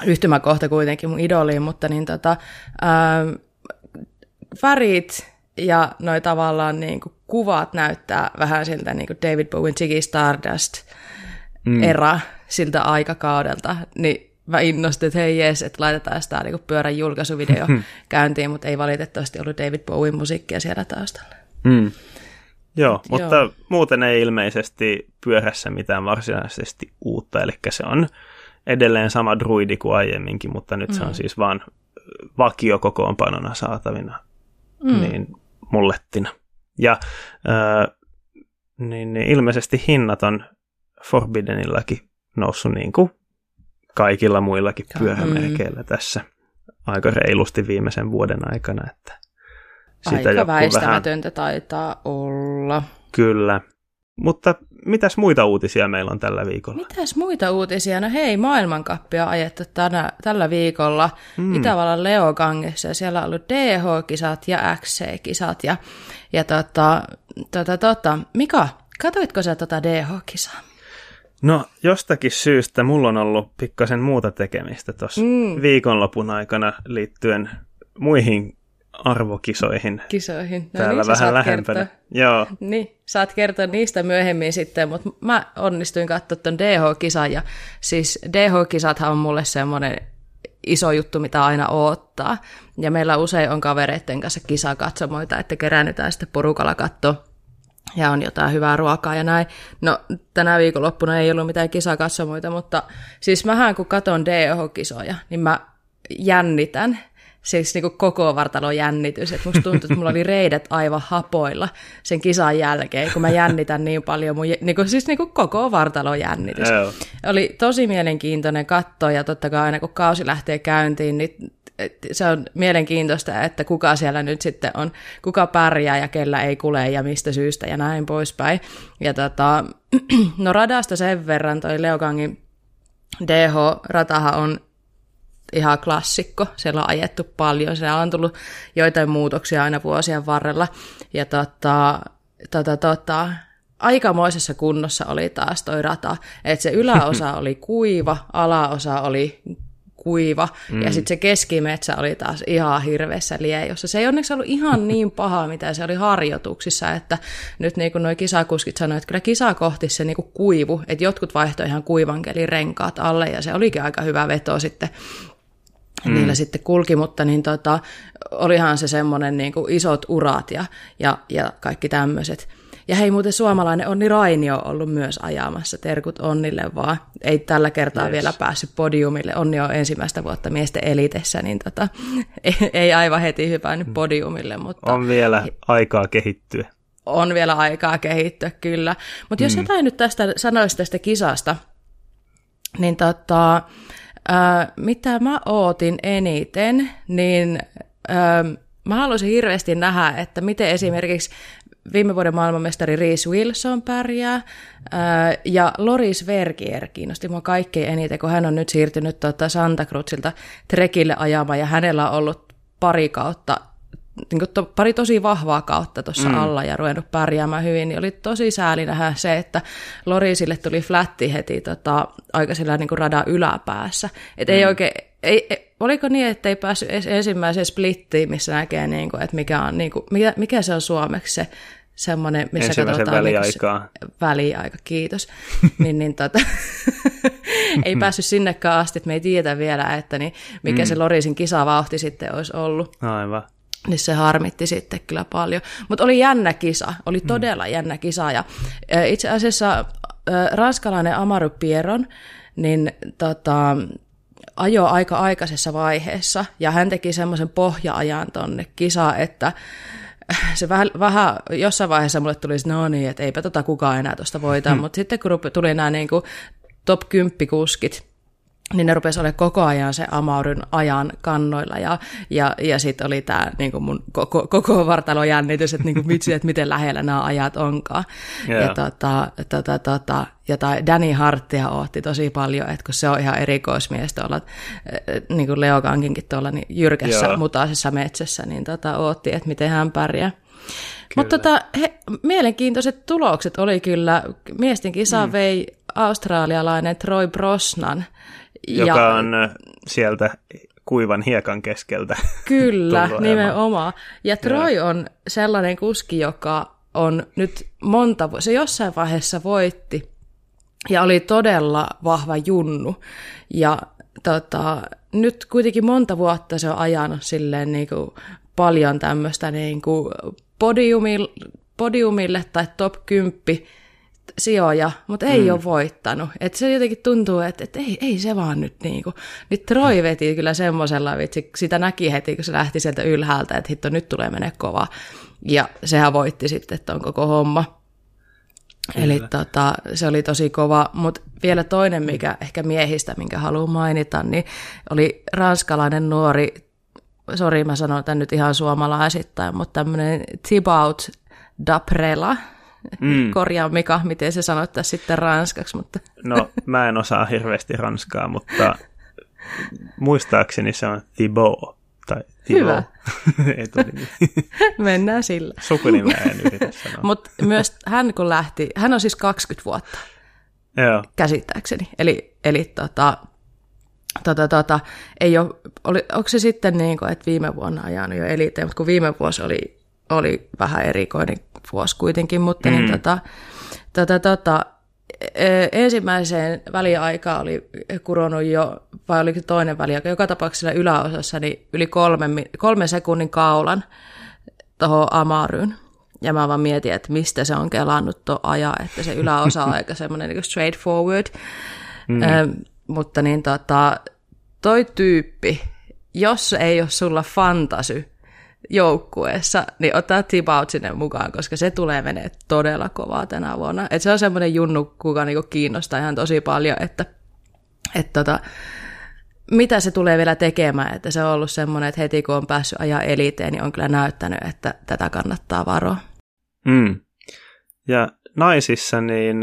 yhtymäkohta kuitenkin mun idoliin, mutta niin tota, ähm, värit ja noi tavallaan niin kuin kuvat näyttää vähän siltä niin kuin David Bowien Ziggy Stardust-era mm. siltä aikakaudelta, niin mä innostuin, että hei jees, että laitetaan sitä niin kuin pyörän julkaisuvideo käyntiin, mutta ei valitettavasti ollut David Bowien musiikkia siellä taustalla. Mm. Joo, Mut, mutta joo. muuten ei ilmeisesti pyörässä mitään varsinaisesti uutta, eli se on edelleen sama druidi kuin aiemminkin, mutta nyt mm. se on siis vaan vakiokokoonpanona saatavina, mm. niin mullettina. Ja äh, niin, niin ilmeisesti hinnat on Forbiddenillakin noussut niin kuin kaikilla muillakin pyörämerkeillä mm. tässä aika reilusti viimeisen vuoden aikana. Että sitä aika väistämätöntä vähän... taitaa olla. Kyllä. Mutta mitäs muita uutisia meillä on tällä viikolla? Mitäs muita uutisia? No hei, maailmankappia on ajettu tänä, tällä viikolla mm. Itävallan Leogangissa, ja siellä on ollut D H-kisat ja X C-kisat. Ja, ja tota, tota, tota, Mika, katsoitko sä tota D H-kisaa? No jostakin syystä mulla on ollut pikkasen muuta tekemistä tuossa mm. viikonlopun aikana liittyen muihin arvokisoihin. Kisoihin. No täällä niin, vähän lähempänä. Joo. Niin, saat kertoa niistä myöhemmin sitten, mutta mä onnistuin katsoa ton D H-kisan, ja siis D H-kisathan on mulle semmoinen iso juttu, mitä aina oottaa, ja meillä usein on kavereiden kanssa kisakatsomoita, että kerännytään sitten porukalla katsoa, ja on jotain hyvää ruokaa ja näin. No tänä viikonloppuna ei ollut mitään kisakatsomoita, mutta siis mähän kun katson D H-kisoja, niin mä jännitän. Siis niin kuin koko vartalon jännitys, että musta tuntuu, että mulla oli reidet aivan hapoilla sen kisan jälkeen, kun mä jännitän niin paljon, mun, niin kuin, siis niin kuin koko vartalon jännitys. Eo. Oli tosi mielenkiintoinen katto, ja totta kai aina kun kausi lähtee käyntiin, niin se on mielenkiintoista, että kuka siellä nyt sitten on, kuka pärjää ja kellä ei kule ja mistä syystä ja näin poispäin. Ja tota, no radasta sen verran, toi Leogangin D H-ratahan on ihan klassikko, siellä on ajettu paljon, siellä on tullut joitain muutoksia aina vuosien varrella, ja tota, tota, tota, aikamoisessa kunnossa oli taas toi rata, että se yläosa oli kuiva, alaosa oli kuiva, mm. ja sitten se keskimetsä oli taas ihan hirveässä liejossa. Se ei onneksi ollut ihan niin paha, mitä se oli harjoituksissa, että nyt niin kuin nuo kisakuskit sanoivat, että kyllä kisakohti se niin kuin kuivu, että jotkut vaihtoi ihan kuivan kelin renkaat alle, ja se olikin aika hyvä veto sitten, Mm. niillä sitten kulki, mutta niin tota, olihan se semmoinen niin kuin isot urat ja, ja, ja kaikki tämmöiset. Ja hei, muuten suomalainen Onni Rainio on ollut myös ajamassa. Terkut Onnille vaan. Ei tällä kertaa yes. vielä päässyt podiumille. Onni on ensimmäistä vuotta miesten elitessä, niin tota, ei, ei aivan heti hypännyt podiumille. Mutta on vielä aikaa kehittyä. On vielä aikaa kehittyä, kyllä. Mutta jos mm. jotain nyt tästä sanoisi tästä kisasta, niin tota, äh, mitä mä ootin eniten, niin äh, mä haluaisin hirveästi nähdä, että miten esimerkiksi viime vuoden maailmanmestari Reece Wilson pärjää, ää, ja Loris Vergier kiinnosti mua kaikkein eniten, kun hän on nyt siirtynyt tuota Santa Cruzilta Trekille ajamaan, ja hänellä on ollut pari kautta, niin kuin to, pari tosi vahvaa kautta tuossa mm. alla ja ruvennut pärjäämään hyvin, niin oli tosi sääli nähdä se, että Lorisille tuli flätti heti tota, aika sillä niin kuin radan yläpäässä, että mm. ei oikein... Ei, oliko niin, että ei päässyt ensimmäiseen splittiin, missä näkee, niin kuin, että mikä, on, niin kuin, mikä, mikä se on suomeksi se semmoinen, missä ensimmäisen katsotaan... väliaikaa. Niin väliaika, kiitos. niin, niin, tota, ei päässyt sinnekään asti, että me ei tiedä vielä, että niin, mikä mm. se Lorisin kisavauhti sitten olisi ollut. Aivan. Niin se harmitti sitten kyllä paljon. Mutta oli jännä kisa, oli todella mm. jännä kisa. Ja, itse asiassa ranskalainen Amaury Pierron, niin... Tota, ajoi aika aikaisessa vaiheessa, ja hän teki semmoisen pohja-ajan tonne kisaan, että se vähän, vähän jossain vaiheessa mulle tuli, no niin, että eipä tota kukaan enää tuosta voita, hmm. mutta sitten kun tuli nämä niin kuin top kymmenen kuskit, niin ne rupesi olemaan koko ajan se Amauryn ajan kannoilla, ja, ja, ja sitten oli tämä niin kuin mun koko, koko vartalon jännitys, että niin kuin vitsi, että miten lähellä nämä ajat onkaan. Yeah. Ja tota, tota, tota, ja tai Danny Hartia ootti tosi paljon, että kun se on ihan erikoismies tuolla, niin kuin Leoganginkin tuolla niin jyrkässä yeah. mutaisessa metsässä, niin tota, ootti, että miten hän pärjää. Mutta tota, he, mielenkiintoiset tulokset oli kyllä, miesten kisa mm. vei australialainen Troy Brosnan, joka ja, on sieltä kuivan hiekan keskeltä. Kyllä, nimenomaan. Ja Troy ja. on sellainen kuski, joka on nyt monta vuotta, se jossain vaiheessa voitti ja oli todella vahva junnu. Ja tota, nyt kuitenkin monta vuotta se on ajanut silleen niin kuin paljon tämmöistä niin kuin podiumille, podiumille tai top kymmenen sijoja, mutta ei mm. ole voittanut. Et se jotenkin tuntuu, että et ei, ei se vaan nyt niinku. Nyt Troy veti kyllä semmoisella, vitsi, sitä näki heti, kun se lähti sieltä ylhäältä, että hitto, nyt tulee mennä kovaa. Ja sehän voitti sitten ton koko homma. Kyllä. Eli tota, se oli tosi kova, mutta vielä toinen, mikä ehkä miehistä, minkä haluan mainita, niin oli ranskalainen nuori, sori mä sanon tämän nyt ihan suomalaisittain, mutta tämmöinen Thibaut Daprela. Mm. Korjaa Mika, miten se sanottaisi sitten ranskaksi. Mutta. No, mä en osaa hirveästi ranskaa, mutta muistaakseni se on Thibaut. Tai Thibaut. Ei tuli. Mennään sillä. Sukunimä en yritä sanoa. Mutta myös hän kun lähti, hän on siis kaksikymmentä vuotta, joo. käsittääkseni. Eli, eli tota, tota, tota, ei ole, oli, onko se sitten niin kuin, että viime vuonna ajanut jo eliteen, mutta kun viime vuosi oli, oli vähän erikoinen vuosi kuitenkin, mutta mm. niin tota, tota, tota, ensimmäiseen väliaikaan oli kuronut jo, vai oliko toinen väliaika, joka tapauksessa yläosassa niin yli kolmen, kolmen sekunnin kaulan tuohon Amauryyn. Ja mä vaan mietin, että mistä se on kelannut tuo ajan, että se yläosa on aika semmoinen niin straightforward. Mm. Ö, mutta niin tota, toi tyyppi, jos ei ole sulla fantasy, joukkueessa, niin ottaa Thibaut sinne mukaan, koska se tulee menee todella kovaa tänä vuonna. Et se on semmoinen junnu, joka niinku kiinnostaa ihan tosi paljon, että et tota, mitä se tulee vielä tekemään. Että se on ollut semmoinen, että heti kun on päässyt ajaa eliteen, niin on kyllä näyttänyt, että tätä kannattaa varoa. Mm. Ja naisissa niin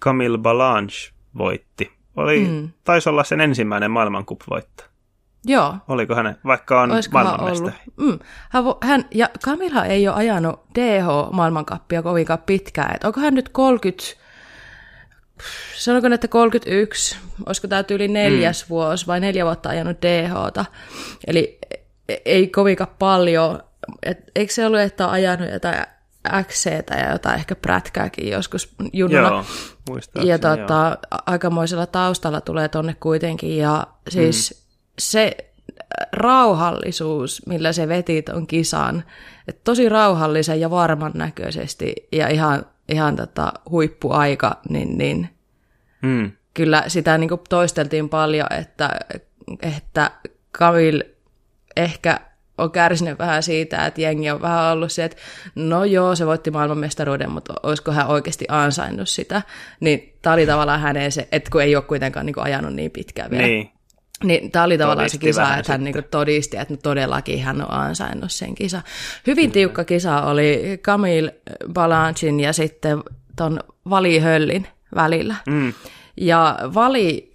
Camille Balanche voitti. Oli, mm. taisi olla sen ensimmäinen maailmankup-voitto. Joo. Oliko hänen, vaikka on maailmanmestari. Mm. Hän, hän, ja Camilla ei ole ajanut D H-maailmankappia kovinkaan pitkään. Et onko hän nyt kolmekymmentä, sanoiko että kolmekymmentäyksi, olisiko tämä yli neljäs mm. vuosi vai neljä vuotta ajanut D H:ta. Eli ei kovinkaan paljon. Et, eikö se ollut, että on ajanut jotain X C:tä ja jotain ehkä prätkääkin joskus junnuna. Joo, muistaakseni. Ja tota, aikamoisella taustalla tulee tonne kuitenkin. Ja siis... Mm. Se rauhallisuus, millä se veti ton kisan, että tosi rauhallisen ja varman näköisesti ja ihan ihan tota huippuaika, niin, niin mm. kyllä sitä niin kuin toisteltiin paljon, että, että Camille ehkä on kärsinyt vähän siitä, että jengi on vähän ollut se, että no joo, se voitti maailmanmestaruuden, mutta olisiko hän oikeasti ansainnut sitä. Niin tämä oli tavallaan hänen se, että kun ei ole kuitenkaan niin kuin ajanut niin pitkään vielä. Niin. Niin tämä oli tavallaan todisti se kisa, että hän niinku todisti, että todellakin hän on ansainnut sen kisa. Hyvin tiukka kisa oli Camille Balanchen ja sitten ton Vali Höllin välillä. Mm. Ja Vali,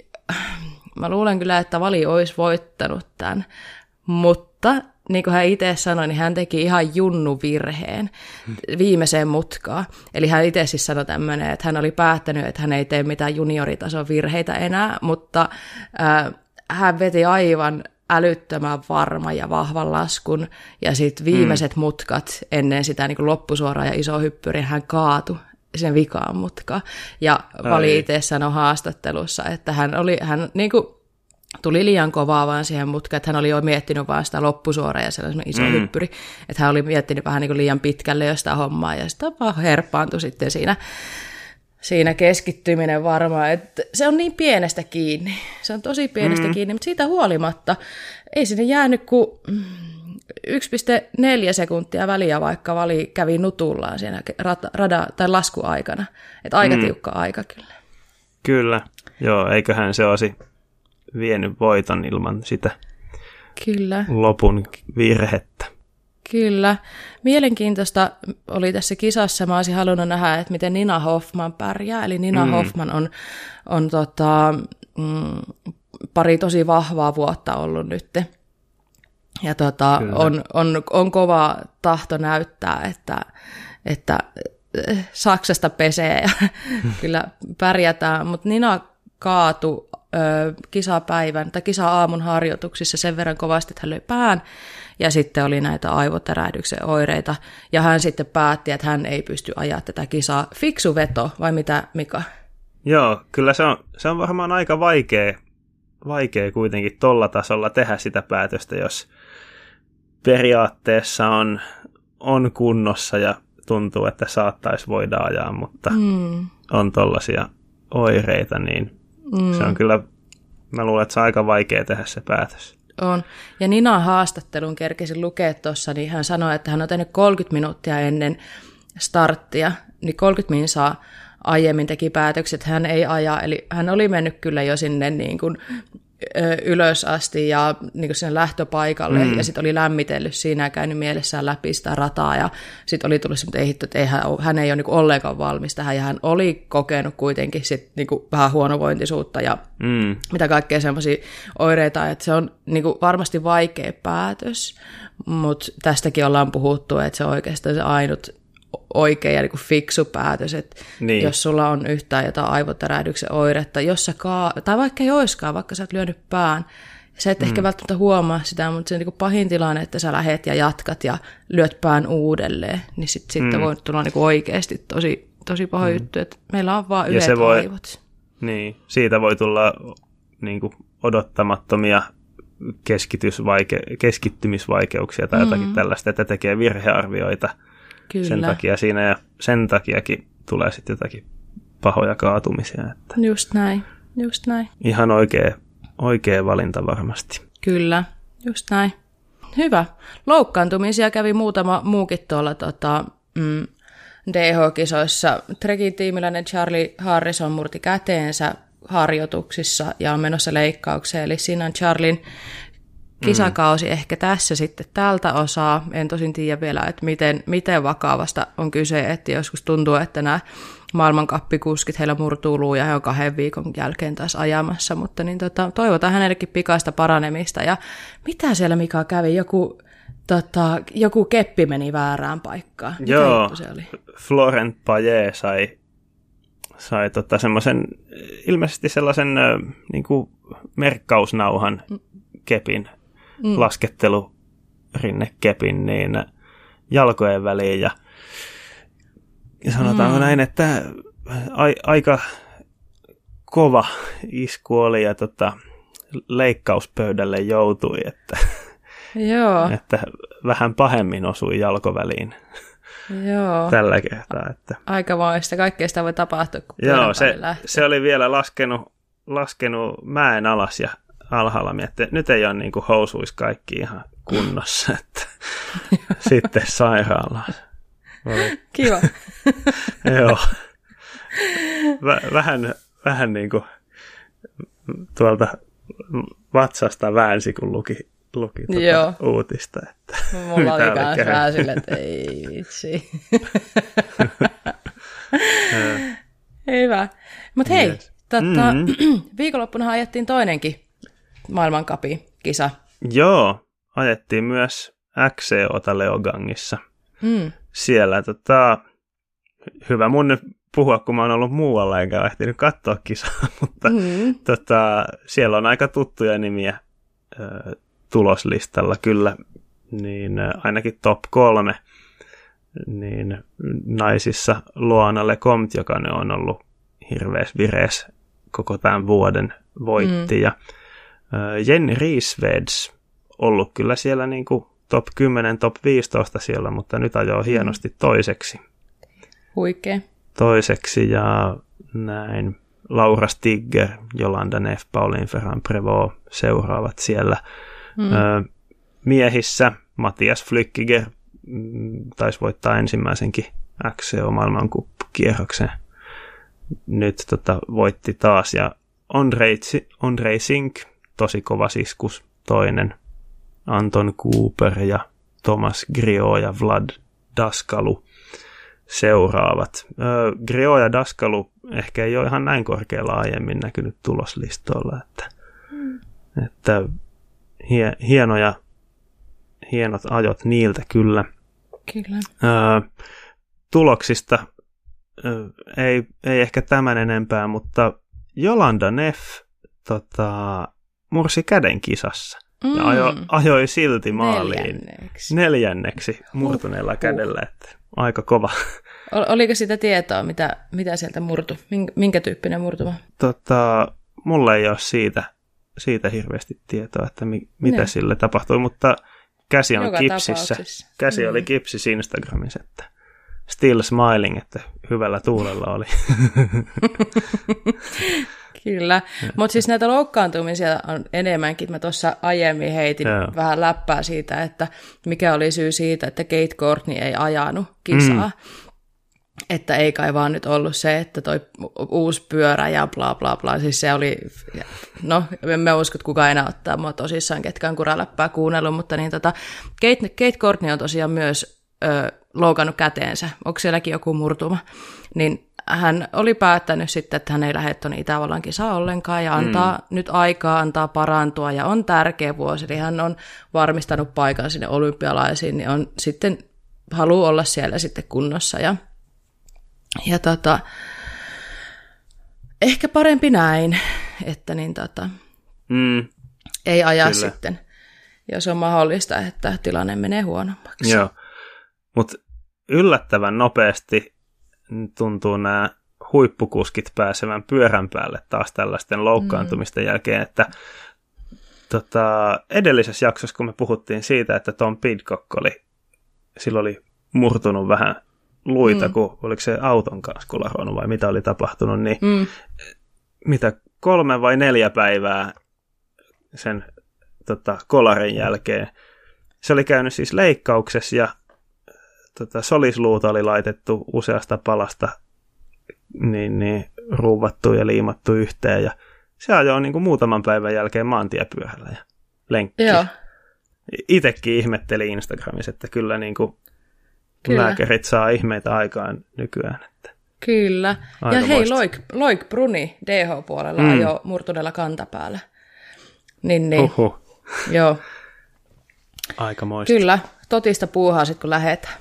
mä luulen kyllä, että Vali olisi voittanut tämän, mutta niin kuin hän itse sanoi, niin hän teki ihan junnuvirheen viimeiseen mutkaan. Eli hän itse siis sanoi tämmöinen, että hän oli päättänyt, että hän ei tee mitään junioritason virheitä enää, mutta Äh, hän veti aivan älyttömän varman ja vahvan laskun, ja sitten viimeiset mm. mutkat ennen sitä niin kuin loppusuoraa ja iso hyppyri, hän kaatui sen vikaan mutkaan. Ja Vali itse sanoi haastattelussa, että hän, oli, hän niin kuin tuli liian kovaa vaan siihen mutkaan, että hän oli jo miettinyt vaan sitä loppusuoraa ja sellainen iso mm. hyppyri, että hän oli miettinyt vähän niin kuin liian pitkälle jo sitä hommaa, ja sitä vaan herpaantui sitten siinä. Siinä keskittyminen varmaan, että se on niin pienestä kiinni, se on tosi pienestä mm. kiinni, mutta siitä huolimatta ei sinne jäänyt kuin yksi pilkku neljä sekuntia väliä, vaikka Vali kävi nutullaan siinä rata, rada, tai laskuaikana, että aika mm. tiukka aika kyllä. Kyllä, joo, eiköhän se olisi vienyt voiton ilman sitä kyllä lopun virhettä. Kyllä. Mielenkiintoista oli tässä kisassa. Mä olisin halunnut nähdä, että miten Nina Hoffmann pärjää. Eli Nina mm. Hoffmann on, on tota, mm, pari tosi vahvaa vuotta ollut nyt. Ja tota, on, on, on kova tahto näyttää, että, että Saksasta pesee ja kyllä pärjätään. Mutta Nina kaatui kisapäivän tai kisa-aamun harjoituksissa sen verran kovasti, että hän löi pään, ja sitten oli näitä aivotärähdyksen oireita, ja hän sitten päätti, että hän ei pysty ajaa tätä kisaa. Fiksu veto, vai mitä, Mika? Joo, kyllä se on, se on varmaan aika vaikea, vaikea kuitenkin tolla tasolla tehdä sitä päätöstä, jos periaatteessa on, on kunnossa ja tuntuu, että saattaisi voida ajaa, mutta mm. on tollaisia oireita, niin Mm. se on kyllä, mä luulen, että se on aika vaikea tehdä se päätös. On. Ja Nina haastattelun kerkesin lukea tuossa, niin hän sanoi, että hän on tehnyt kolmekymmentä minuuttia ennen starttia, niin kolmekymmentä minuuttia aiemmin teki päätökset, hän ei ajaa, eli hän oli mennyt kyllä jo sinne niin kuin ylös asti ja niin kuin sinne lähtöpaikalle, mm. ja sitten oli lämmitellyt siinä ja käynyt mielessään läpi sitä rataa, ja sitten oli tullut semmoinen ehitty, että ei hän, hän ei ole niin kuin ollenkaan valmis tähän, ja hän oli kokenut kuitenkin sit niin kuin vähän huonovointisuutta ja mm. mitä kaikkea semmoisia oireita, että se on niin kuin varmasti vaikea päätös, mutta tästäkin ollaan puhuttu, että se on oikeastaan se ainut oikea ja niin kuin fiksu päätös, että niin. jos sulla on yhtään jotain aivotärähdyksen oiretta, jos sä kaa, tai vaikka ei oiskaan, vaikka sä oot lyönyt pään, sä et mm. ehkä välttämättä huomaa sitä, mutta se on niin kuin pahin tilanne, että sä lähet ja jatkat ja lyöt pään uudelleen, niin sitten sit mm. voi tulla niin kuin oikeasti tosi, tosi paha mm. juttu, että meillä on vaan yhdet voi, aivot. Niin, siitä voi tulla niin kuin odottamattomia keskitysvaike- keskittymisvaikeuksia tai jotakin mm. tällaista, että tekee virhearvioita. Kyllä. Sen takia siinä ja sen takiakin tulee sitten jotakin pahoja kaatumisia. Että just näin, just näin. Ihan oikea, oikea valinta varmasti. Kyllä, just näin. Hyvä. Loukkaantumisia kävi muutama muukin tuolla tota, mm, D H-kisoissa. Trekin tiimiläinen Charlie Harrison murti käteensä harjoituksissa ja on menossa leikkaukseen, eli siinä on Charlien kisakausi ehkä tässä sitten tältä osaa. En tosin tiedä vielä, että miten, miten vakavasta on kyse, että joskus tuntuu, että nämä maailmankappikuskit, heillä murtuu luu ja he on kahden viikon jälkeen taas ajamassa, mutta niin tota, toivotaan hänellekin pikaista paranemista. Ja mitä siellä Mika kävi? Joku, tota, joku keppi meni väärään paikkaan. Mitä Joo, se oli? Florent Pajé sai, sai tota semmoisen, ilmeisesti sellaisen niin kuin merkkausnauhan kepin. Mm. laskettelu rinnekepin niin jalkojen väliin ja sanotaanko mm. näin, että a- aika kova isku oli ja tota, leikkauspöydälle joutui, että, että vähän pahemmin osui jalkoväliin Joo. Tällä kertaa. Että. Aika vaista. Kaikkea sitä voi tapahtua, kun joo, se, se oli vielä laskenut, laskenut mäen alas ja alhaalla miettii, nyt ei ole niin kuin housuissa kaikki ihan kunnossa. Että. Sitten sairaalaan. Kiva. Joo. V- vähän, vähän niin kuin tuolta vatsasta väänsi, kun luki, luki tuota uutista. Että mulla oli myös vähän sille, että ei vitsi. Hyvä. Mutta hei, yes. Totta, mm-hmm. viikonloppuna ajettiin toinenkin maailmankapi-kisa. Joo, ajettiin myös X C O:ta Leogangissa. Mm. Siellä tota, hyvä mun nyt puhua, kun mä oon ollut muualla enkä ehtinyt katsoa kisaa, mutta mm. tota, siellä on aika tuttuja nimiä ö, tuloslistalla kyllä, niin ö, ainakin top kolme, niin naisissa Loana Lecompte, joka ne on ollut hirveässä vireessä koko tämän vuoden, voitti, mm. ja ö, Jenni Risveds ollut kyllä siellä niin kuin top kymmenen, top viisitoista siellä, mutta nyt ajoi hienosti toiseksi. Huikea. Toiseksi ja näin Laura Stigger, Jolanda Neff, Pauline Ferran-Prevot seuraavat siellä. Mm. Miehissä Matias Flückiger taisi voittaa ensimmäisenkin X C O-maailmankierroksen. Nyt tota, voitti taas ja Andrei, Andrei Sink, tosi kova siskus, toinen. Anton Cooper ja Thomas Griot ja Vlad Daskalu seuraavat. Griot ja Daskalu ehkä ei ole ihan näin korkealla aiemmin näkynyt tuloslistoilla, että, mm. että hie, hienoja, hienot ajot niiltä kyllä. Kyllä. Ö, tuloksista ö, ei, ei ehkä tämän enempää, mutta Jolanda Neff tota, mursi käden kisassa. Ja ajo, ajoi silti maaliin neljänneksi, neljänneksi murtuneella uh, uh. kädellä, että aika kova. Oliko sitä tietoa, mitä, mitä sieltä murtui? Minkä tyyppinen murtuma? Tota, mulla ei ole siitä, siitä hirveästi tietoa, että mi, mitä ne. sille tapahtui, mutta käsi on joka kipsissä. Käsi mm. oli kipsissä Instagramissa, että still smiling, että hyvällä tuulella oli. Kyllä, mutta siis näitä loukkaantumisia on enemmänkin. Mä tuossa aiemmin heitin yeah. vähän läppää siitä, että mikä oli syy siitä, että Kate Courtney ei ajanut kisaa. Mm. Että ei kai vaan nyt ollut se, että toi uusi pyörä ja bla bla bla. Siis se oli, no emme usko, että kukaan enää ottaa mua tosissaan, ketkä on Kuraläppää kuunnellut, mutta niin tota, Kate, Kate Courtney on tosiaan myös ö, loukannut käteensä. Onko sielläkin joku murtuma? Niin hän oli päättänyt sitten, että hän ei lähde tuonne Itävallan kisaan ollenkaan ja antaa mm. nyt aikaa, antaa parantua ja on tärkeä vuosi, eli hän on varmistanut paikan sinne olympialaisiin, niin on sitten, haluaa olla siellä sitten kunnossa ja, ja tota, ehkä parempi näin, että niin tota, mm. ei aja kyllä. sitten, jos on mahdollista, että tilanne menee huonommaksi. Joo, mutta yllättävän nopeasti tuntuu nämä huippukuskit pääsevän pyörän päälle taas tällaisten loukkaantumisten mm. jälkeen, että tota, edellisessä jaksossa, kun me puhuttiin siitä, että Tom Pidcock oli, sillä oli murtunut vähän luita, mm. kun oliko se auton kanssa kularoinut vai mitä oli tapahtunut, niin mm. mitä kolme vai neljä päivää sen tota, kolarin jälkeen. Se oli käynyt siis leikkauksessa ja Tota, solisluuta oli laitettu useasta palasta niin, niin, ruuvattu ja liimattu yhteen ja se ajoi niin kuin muutaman päivän jälkeen maantiepyörällä ja lenkki. Joo. Itekin ihmetteli Instagramissa, että kyllä, niin kuin kyllä lääkärit saa ihmeitä aikaan nykyään. Että kyllä. Ja hei, Loik, Loik Bruni D H-puolella mm. ajoi murtuneella kantapäällä. Niin, niin. Uhuh. Joo. Aika moista. Kyllä, totista puuhaa sitten kun lähetään.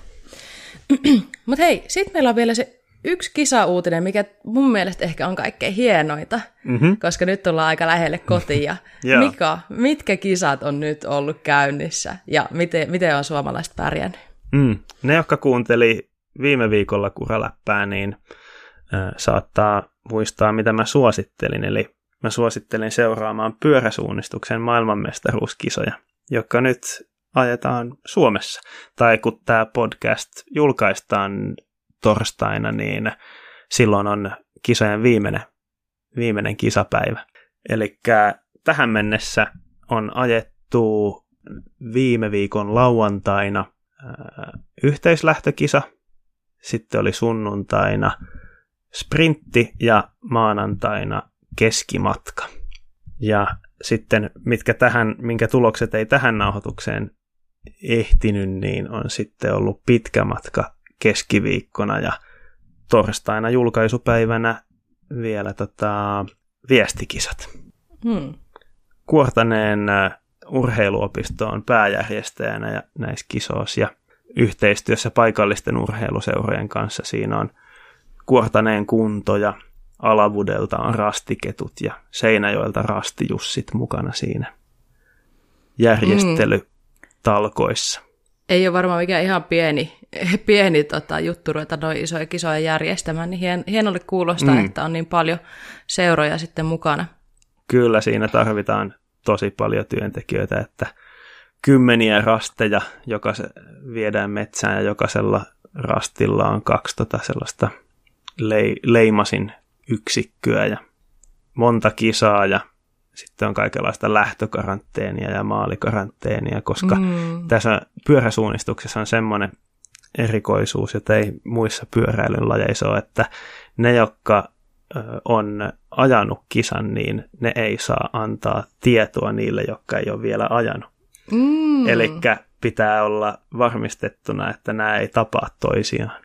Mutta hei, sitten meillä on vielä se yksi kisauutinen, mikä mun mielestä ehkä on kaikkein hienoita, mm-hmm. koska nyt ollaan aika lähelle kotia. Yeah. Mika, mitkä kisat on nyt ollut käynnissä ja miten, miten on suomalaiset pärjännyt? Mm. Ne, jotka kuunteli viime viikolla Kuraläppää, niin äh, saattaa muistaa, mitä mä suosittelin. Eli mä suosittelin seuraamaan pyöräsuunnistuksen maailmanmestaruuskisoja, jotka nyt ajetaan Suomessa. Tai kun tämä podcast julkaistaan torstaina, niin silloin on kisojen viimeinen, viimeinen kisapäivä. Eli tähän mennessä on ajettu viime viikon lauantaina ää, yhteislähtökisa, sitten oli sunnuntaina sprintti ja maanantaina keskimatka. Ja sitten mitkä tähän, minkä tulokset ei tähän nauhoitukseen ehtinyt, niin on sitten ollut pitkä matka keskiviikkona ja torstaina julkaisupäivänä vielä tota, viestikisat. Hmm. Kuortaneen urheiluopisto on pääjärjestäjänä näissä kisoissa ja yhteistyössä paikallisten urheiluseurojen kanssa siinä on Kuortaneen kunto ja Alavudelta on rastiketut ja Seinäjoelta rastijussit mukana siinä järjestelytalkoissa. Mm. Ei ole varmaan mikään ihan pieni, pieni tota, juttu ruveta noin isoja kisoja järjestämään, niin hien, hienolle kuulostaa, mm. että on niin paljon seuroja sitten mukana. Kyllä siinä tarvitaan tosi paljon työntekijöitä, että kymmeniä rasteja joka viedään metsään ja jokaisella rastilla on kaksi tota sellaista leimasin yksikköä ja monta kisaa ja sitten on kaikenlaista lähtökaranteenia ja maalikaranteenia, koska mm. tässä pyöräsuunnistuksessa on semmoinen erikoisuus, jota ei muissa pyöräilyn lajeissa ole, että ne, jotka on ajanut kisan, niin ne ei saa antaa tietoa niille, jotka ei ole vielä ajanut. Mm. Elikkä pitää olla varmistettuna, että nämä ei tapaa toisiaan.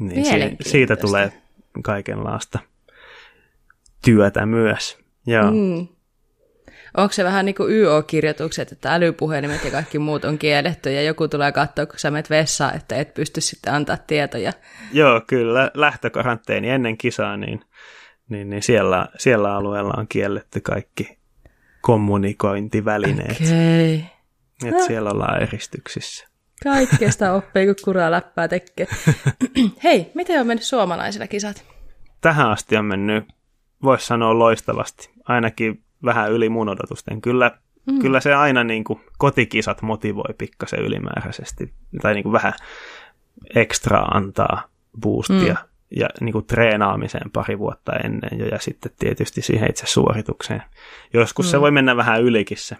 Niin si- siitä tulee kaikenlaista työtä myös. Joo. Mm. Onko se vähän niin kuin Y O-kirjoitukset, että älypuhelimet ja kaikki muut on kielletty ja joku tulee katsoa, kun sä menet vessaan, että et pysty sitten antaa tietoja? Joo, kyllä. Lähtökaranteeni ennen kisaa, niin, niin, niin siellä, siellä alueella on kielletty kaikki kommunikointivälineet. Okei. Okay. Että no, siellä ollaan eristyksissä. Kaikkeesta oppii, kun Kuraläppää tekee. Hei, miten on mennyt suomalaisilla kisat? Tähän asti on mennyt, voisi sanoa loistavasti, ainakin vähän yli mun odotusten. Kyllä, mm. kyllä se aina niin kuin, kotikisat motivoi pikkasen ylimääräisesti, tai niin kuin, vähän ekstra antaa boostia mm. ja niin kuin, treenaamiseen pari vuotta ennen jo, ja sitten tietysti siihen itse suoritukseen. Joskus mm. se voi mennä vähän ylikin se,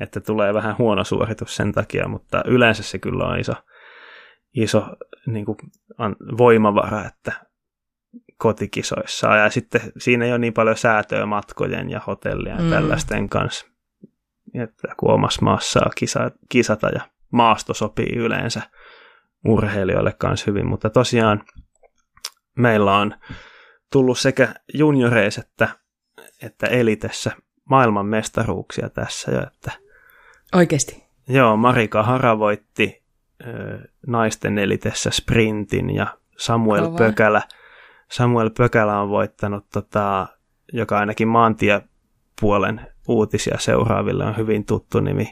että tulee vähän huono suoritus sen takia, mutta yleensä se kyllä on iso, iso niin kuin, voimavara, että kotikisoissa ja sitten siinä ei ole niin paljon säätöä matkojen ja hotellien mm. tällaisten kanssa, että kun omassa maassa on kisa, kisata ja maasto sopii yleensä urheilijoille kanssa hyvin, mutta tosiaan meillä on tullut sekä junioreissa että, että elitessä maailman mestaruuksia tässä jo. Että, oikeasti? Joo, Marika Hara voitti ö, naisten elitessä sprintin ja Samuel Kova. Pökälä Samuel Pökälä on voittanut, tota, joka ainakin maantiepuolen uutisia seuraaville on hyvin tuttu nimi,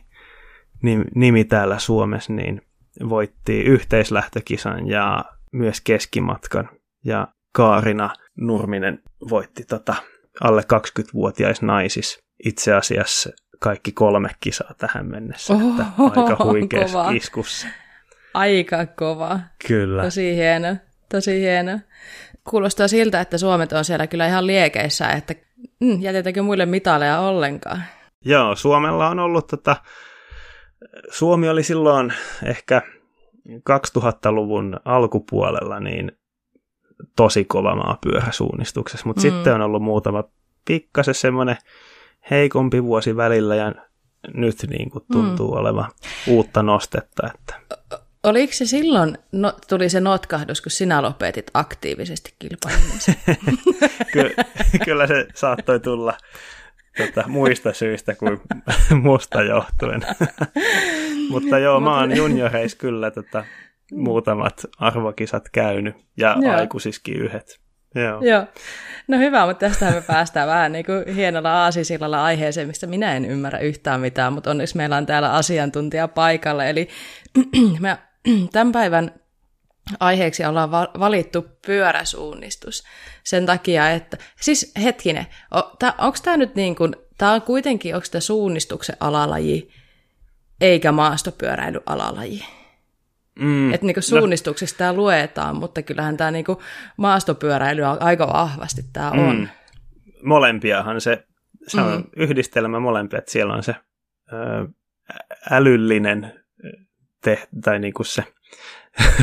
nimi, nimi täällä Suomessa, niin voitti yhteislähtökisan ja myös keskimatkan. Ja Kaarina Nurminen voitti tota, alle kaksikymmentävuotiais naisis itse asiassa kaikki kolme kisaa tähän mennessä. Oho, että aika huikeassa kova. Iskussa. Aika kova. Kyllä. Tosi hieno, tosi hieno. Kuulostaa siltä, että Suomet on siellä kyllä ihan liekeissä, että mm, jätetäänkö muille mitaleja ollenkaan. Joo, Suomella on ollut, tota, Suomi oli silloin ehkä kaksituhattaluvun alkupuolella niin tosi kova maa pyöräsuunnistuksessa, mutta mm. sitten on ollut muutama pikkasen semmoinen heikompi vuosi välillä ja nyt niin kuin tuntuu mm. olevan uutta nostetta, että... Oliko se silloin, no, tuli se notkahdus, kun sinä lopetit aktiivisesti kilpailemisen? Ky- kyllä se saattoi tulla tota, muista syistä kuin musta johtuen. Mutta joo, mä oon junioreissa kyllä tota, muutamat arvokisat käynyt ja joo. aikuisiskin yhdet. Joo. Joo. No hyvä, mutta tästähän me päästään vähän niin kuin hienolla aasisillalla aiheeseen, mistä minä en ymmärrä yhtään mitään, mutta onneksi meillä on täällä asiantuntija paikalla, eli me tämän päivän aiheeksi ollaan valittu pyöräsuunnistus sen takia, että siis hetkinen, onko tämä nyt niin kuin, tämä on kuitenkin, onko tämä suunnistuksen alalaji? eikä maastopyöräily alalaji. Mm, että niinku suunnistuksista no. tämä luetaan, mutta kyllähän tämä niinku maastopyöräily aika vahvasti tämä on. Mm. Molempiahan se, se on mm. yhdistelmä molempia, että siellä on se ö, älyllinen te, tai niinku se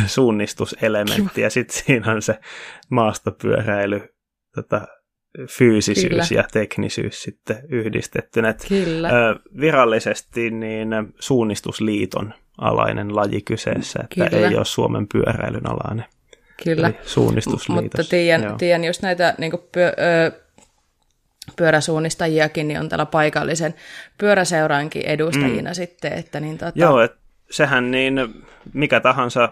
suunnistuselementti Kiva. Ja sitten siinä on se maastopyöräily, tota, fyysisyys Kyllä. ja teknisyys sitten yhdistettynä. Virallisesti niin suunnistusliiton alainen laji kyseessä, että Kyllä. ei ole Suomen pyöräilyn alainen. Kyllä. Eli suunnistusliitos. M- mutta tiedän, tiedän just näitä niin kuin pyö, ö, pyöräsuunnistajiakin, niin on täällä paikallisen pyöräseurankin edustajina mm. sitten. Että niin, tota... Joo, että sehän niin mikä tahansa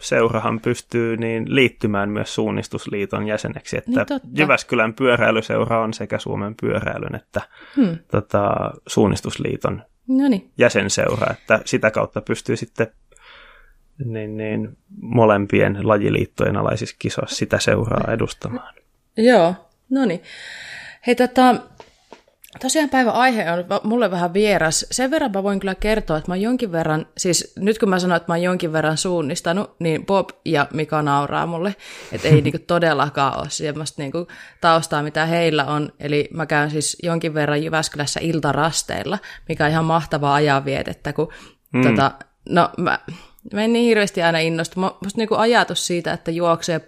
seurahan pystyy niin liittymään myös suunnistusliiton jäseneksi, että niin Jyväskylän pyöräilyseura on sekä Suomen pyöräilyn että hmm. tota, suunnistusliiton Noniin. jäsenseura, että sitä kautta pystyy sitten niin, niin, molempien lajiliittojen alaisissa kisoissa sitä seuraa edustamaan. Joo, no niin. Hei, tota, tosiaan päivän aihe on mulle vähän vieras. Sen verran mä voin kyllä kertoa, että mä jonkin verran, siis nyt kun mä sanon, että mä oon jonkin verran suunnistanut, niin Bob ja Mika nauraa mulle, että ei niinku todellakaan ole semmoista niinku taustaa, mitä heillä on. Eli mä käyn siis jonkin verran Jyväskylässä iltarasteilla, mikä on ihan mahtavaa ajanvietettä, kun mm. tota, no mä, mä en niin hirveästi aina innostu. Musta niinku ajatus siitä, että juoksee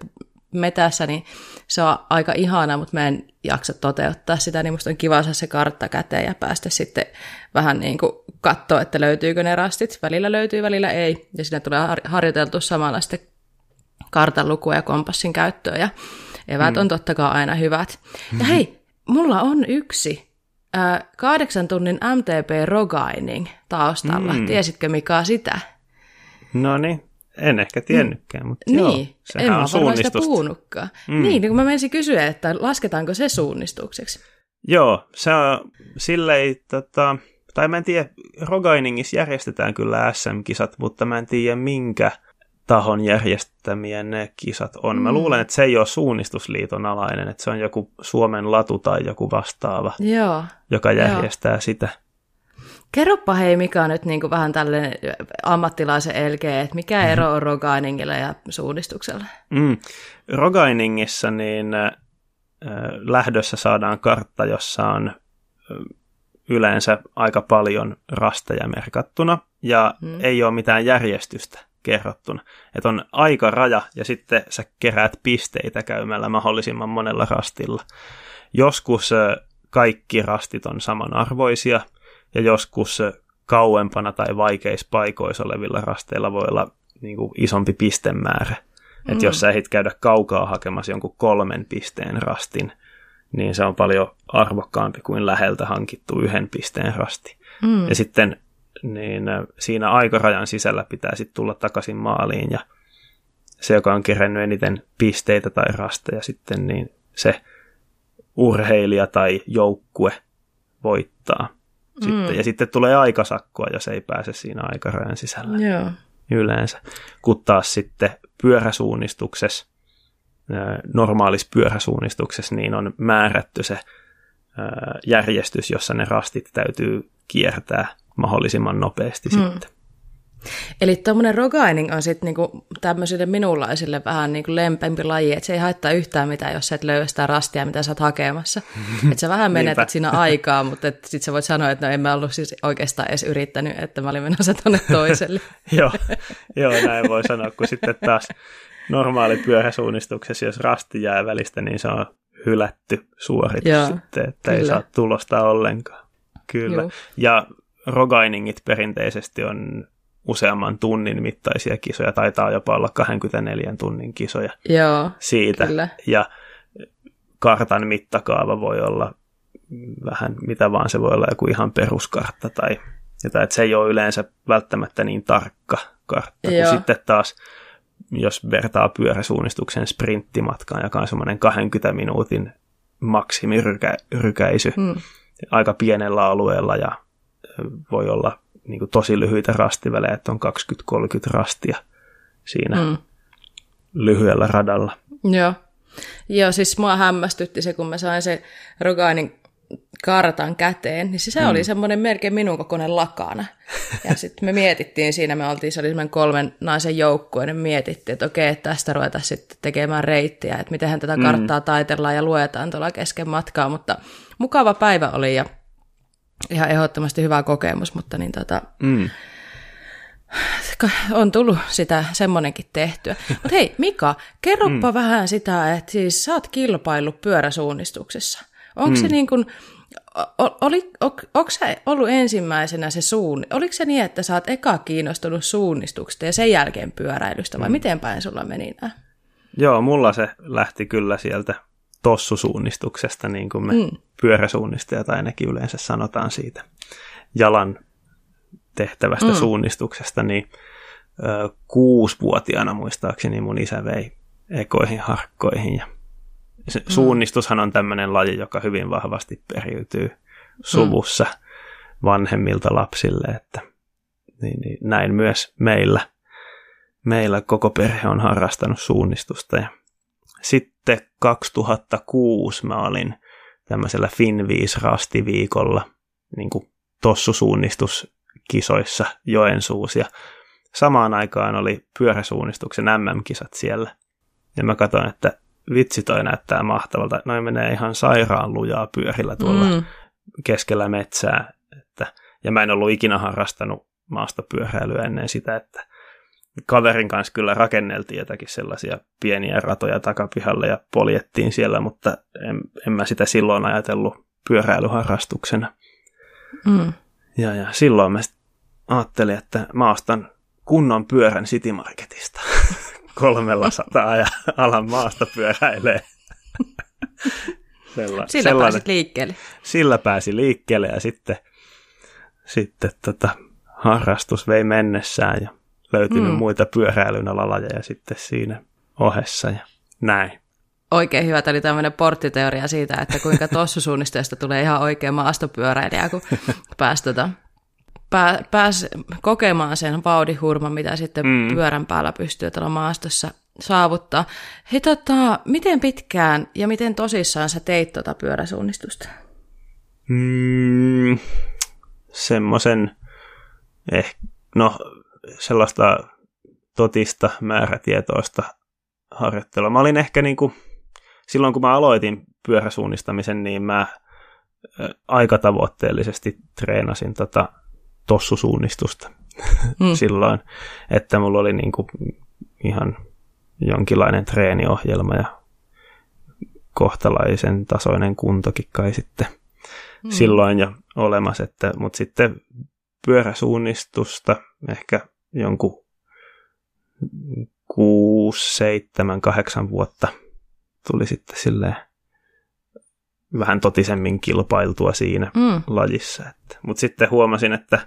metässä, niin se on aika ihanaa, mutta mä en jaksa toteuttaa sitä, niin musta on kiva saada se kartta käteen ja päästä sitten vähän niin kuin katsoa, että löytyykö ne rastit. Välillä löytyy, välillä ei. Ja siinä tulee harjoiteltu samalla sitten kartan lukua ja kompassin käyttöä, ja eväät mm. on totta kai aina hyvät. Ja hei, mulla on yksi äh, kahdeksan tunnin M T P Rogining taustalla. Mm. Tiesitkö Mika sitä? No niin. En ehkä tiennytkään, mutta niin, joo, sehän on suunnistusta. En ole puhunutkaan. Mm. Niin, kun mä menisin kysyä, että lasketaanko se suunnistukseksi? Joo, se on silleen, tota, tai mä en tiedä, Roginingissa järjestetään kyllä S M-kisat, mutta mä en tiedä minkä tahon järjestämiä ne kisat on. Mä mm. luulen, että se ei ole suunnistusliiton alainen, että se on joku Suomen latu tai joku vastaava, joo. joka järjestää joo. sitä. Kerropa hei Mika nyt niin kuin vähän tällainen ammattilaisen L G, että mikä ero on Roginingilla ja suunnistuksella? Mm. Roginingissa niin äh, lähdössä saadaan kartta, jossa on äh, yleensä aika paljon rasteja merkattuna ja mm. ei ole mitään järjestystä kerrottuna. Et on aikaraja ja sitten sä keräät pisteitä käymällä mahdollisimman monella rastilla. Joskus äh, kaikki rastit on samanarvoisia. Ja joskus kauempana tai vaikeissa paikoissa olevilla rasteilla voi olla niin kuin isompi pistemäärä. Mm. Että jos sä ehdit käydä kaukaa hakemassa jonkun kolmen pisteen rastin, niin se on paljon arvokkaampi kuin läheltä hankittu yhden pisteen rasti. Mm. Ja sitten niin siinä aikarajan sisällä pitää sitten tulla takaisin maaliin. Ja se, joka on kerännyt eniten pisteitä tai rasteja sitten, niin se urheilija tai joukkue voittaa. Sitten. Mm. Ja sitten tulee aikasakkoa, jos ei pääse siinä aikarajan sisällä Joo. yleensä. Kun taas sitten pyöräsuunnistuksessa, normaalissa pyöräsuunnistuksessa, niin on määrätty se järjestys, jossa ne rastit täytyy kiertää mahdollisimman nopeasti mm. sitten. Eli tuommoinen Rogining on sitten niinku tämmöisille minunlaisille vähän niinku lempempi laji, että se ei haittaa yhtään mitään, jos sä et löydä sitä rastia, mitä sä oot hakemassa. Että sä vähän menetät siinä aikaa, mutta sitten sä voit sanoa, että no en mä ollut siis oikeastaan edes yrittänyt, että mä olin menossa tuonne toiselle. Joo, joo, näin voi sanoa, kun sitten taas normaali pyöräsuunnistuksessa, jos rasti jää välistä, niin se on hylätty suoritus joo, sitten, että kyllä. ei saa tulosta ollenkaan. Kyllä, Juh. ja Roginingit perinteisesti on useamman tunnin mittaisia kisoja, taitaa jopa olla kaksikymmentäneljän tunnin kisoja Joo, siitä. Kyllä. Ja kartan mittakaava voi olla vähän mitä vaan, se voi olla joku ihan peruskartta tai jotain, että se ei ole yleensä välttämättä niin tarkka kartta. Kun sitten taas, jos vertaa pyöräsuunnistuksen sprinttimatkaan, joka on semmoinen kaksikymmentä minuutin maksimirykäisy hmm. aika pienellä alueella ja voi olla niin kuin tosi lyhyitä rastivälejä, että on kaksikymmentä kolmekymmentä rastia siinä mm. lyhyellä radalla. Joo. Joo, siis mua hämmästytti se, kun mä sain se Rogining kartan käteen, niin se mm. oli semmoinen melkein minun kokoinen lakana. Ja sitten me mietittiin siinä, me oltiin, se oli semmoinen kolmen naisen joukkue, niin mietittiin, että okei, tästä ruvetaan sitten tekemään reittiä, että mitenhän tätä karttaa taitellaan ja luetaan tuolla kesken matkaa, mutta mukava päivä oli ja ihan ehdottomasti hyvä kokemus, mutta niin tota... Mm. On tullut sitä semmoinenkin tehtyä. Mutta hei Mika, kerropa mm. vähän sitä, että siis sä oot kilpaillut pyöräsuunnistuksessa. Onko mm. se niin kuin, oli, on, onko sä ollut ensimmäisenä se suun, oliko se niin, että sä oot eka kiinnostunut suunnistuksesta ja sen jälkeen pyöräilystä vai mm. miten päin sulla meni nämä? Joo, mulla se lähti kyllä sieltä tossusuunnistuksesta, niin kuin me mm. pyöräsuunnistajat ainakin yleensä sanotaan siitä jalan tehtävästä mm. suunnistuksesta, niin ö, kuusivuotiaana muistaakseni mun isä vei ekoihin harkkoihin. Ja se mm. suunnistushan on tämmöinen laji, joka hyvin vahvasti periytyy suvussa mm. vanhemmilta lapsille, että niin, niin, näin myös meillä. Meillä koko perhe on harrastanut suunnistusta. Ja sitten kaksituhattakuusi mä olin tämmöisellä Finviis-rastiviikolla niin kuin tossusuunnistus kisoissa Joensuussa ja samaan aikaan oli pyöräsuunnistuksen äm äm-kisat siellä. Ja mä katsoin, että vitsi toi näyttää mahtavalta. Noin menee ihan sairaan lujaa pyörillä tuolla mm. keskellä metsää. Että, ja mä en ollut ikinä harrastanut maastopyöräilyä ennen sitä, että kaverin kanssa kyllä rakenneltiin jotakin sellaisia pieniä ratoja takapihalle ja poljettiin siellä, mutta en, en mä sitä silloin ajatellut pyöräilyharrastuksena. Mm. Ja, ja silloin mä ajattelin, että mä ostan kunnon pyörän City Marketista kolmella sataa ja alan maasta pyöräilee. Sella, sillä pääsit liikkeelle. Sillä pääsi liikkeelle ja sitten, sitten tota, harrastus vei mennessään ja löytynyt mm. muita pyöräilyn alalajeja sitten siinä ohessa ja näin. Oikein hyvä, tämä oli tämmöinen porttiteoria siitä, että kuinka tossusuunnistajasta tulee ihan oikea maastopyöräilijä, kun pääsi, tota, pää, pääsi kokemaan sen vauhdihurman, mitä sitten mm. pyörän päällä pystyy tuolla maastossa saavuttaa. Hei, tota, miten pitkään ja miten tosissaan sä teit tuota pyöräsuunnistusta? Mm, semmoisen, eh, no sellaista totista määrätietoista harjoittelua. Mä olin ehkä niin kuin silloin kun mä aloitin pyöräsuunnistamisen, niin mä aikatavoitteellisesti treenasin tota tossusuunnistusta mm. silloin, että mulla oli niinku ihan jonkinlainen treeniohjelma ja kohtalaisen tasoinen kuntokin kai sitten mm. silloin jo olemassa, että, mutta sitten pyöräsuunnistusta ehkä jonkun kuusi, seitsemän, kahdeksan vuotta tuli sitten silleen vähän totisemmin kilpailtua siinä mm. lajissa. Mutta sitten huomasin, että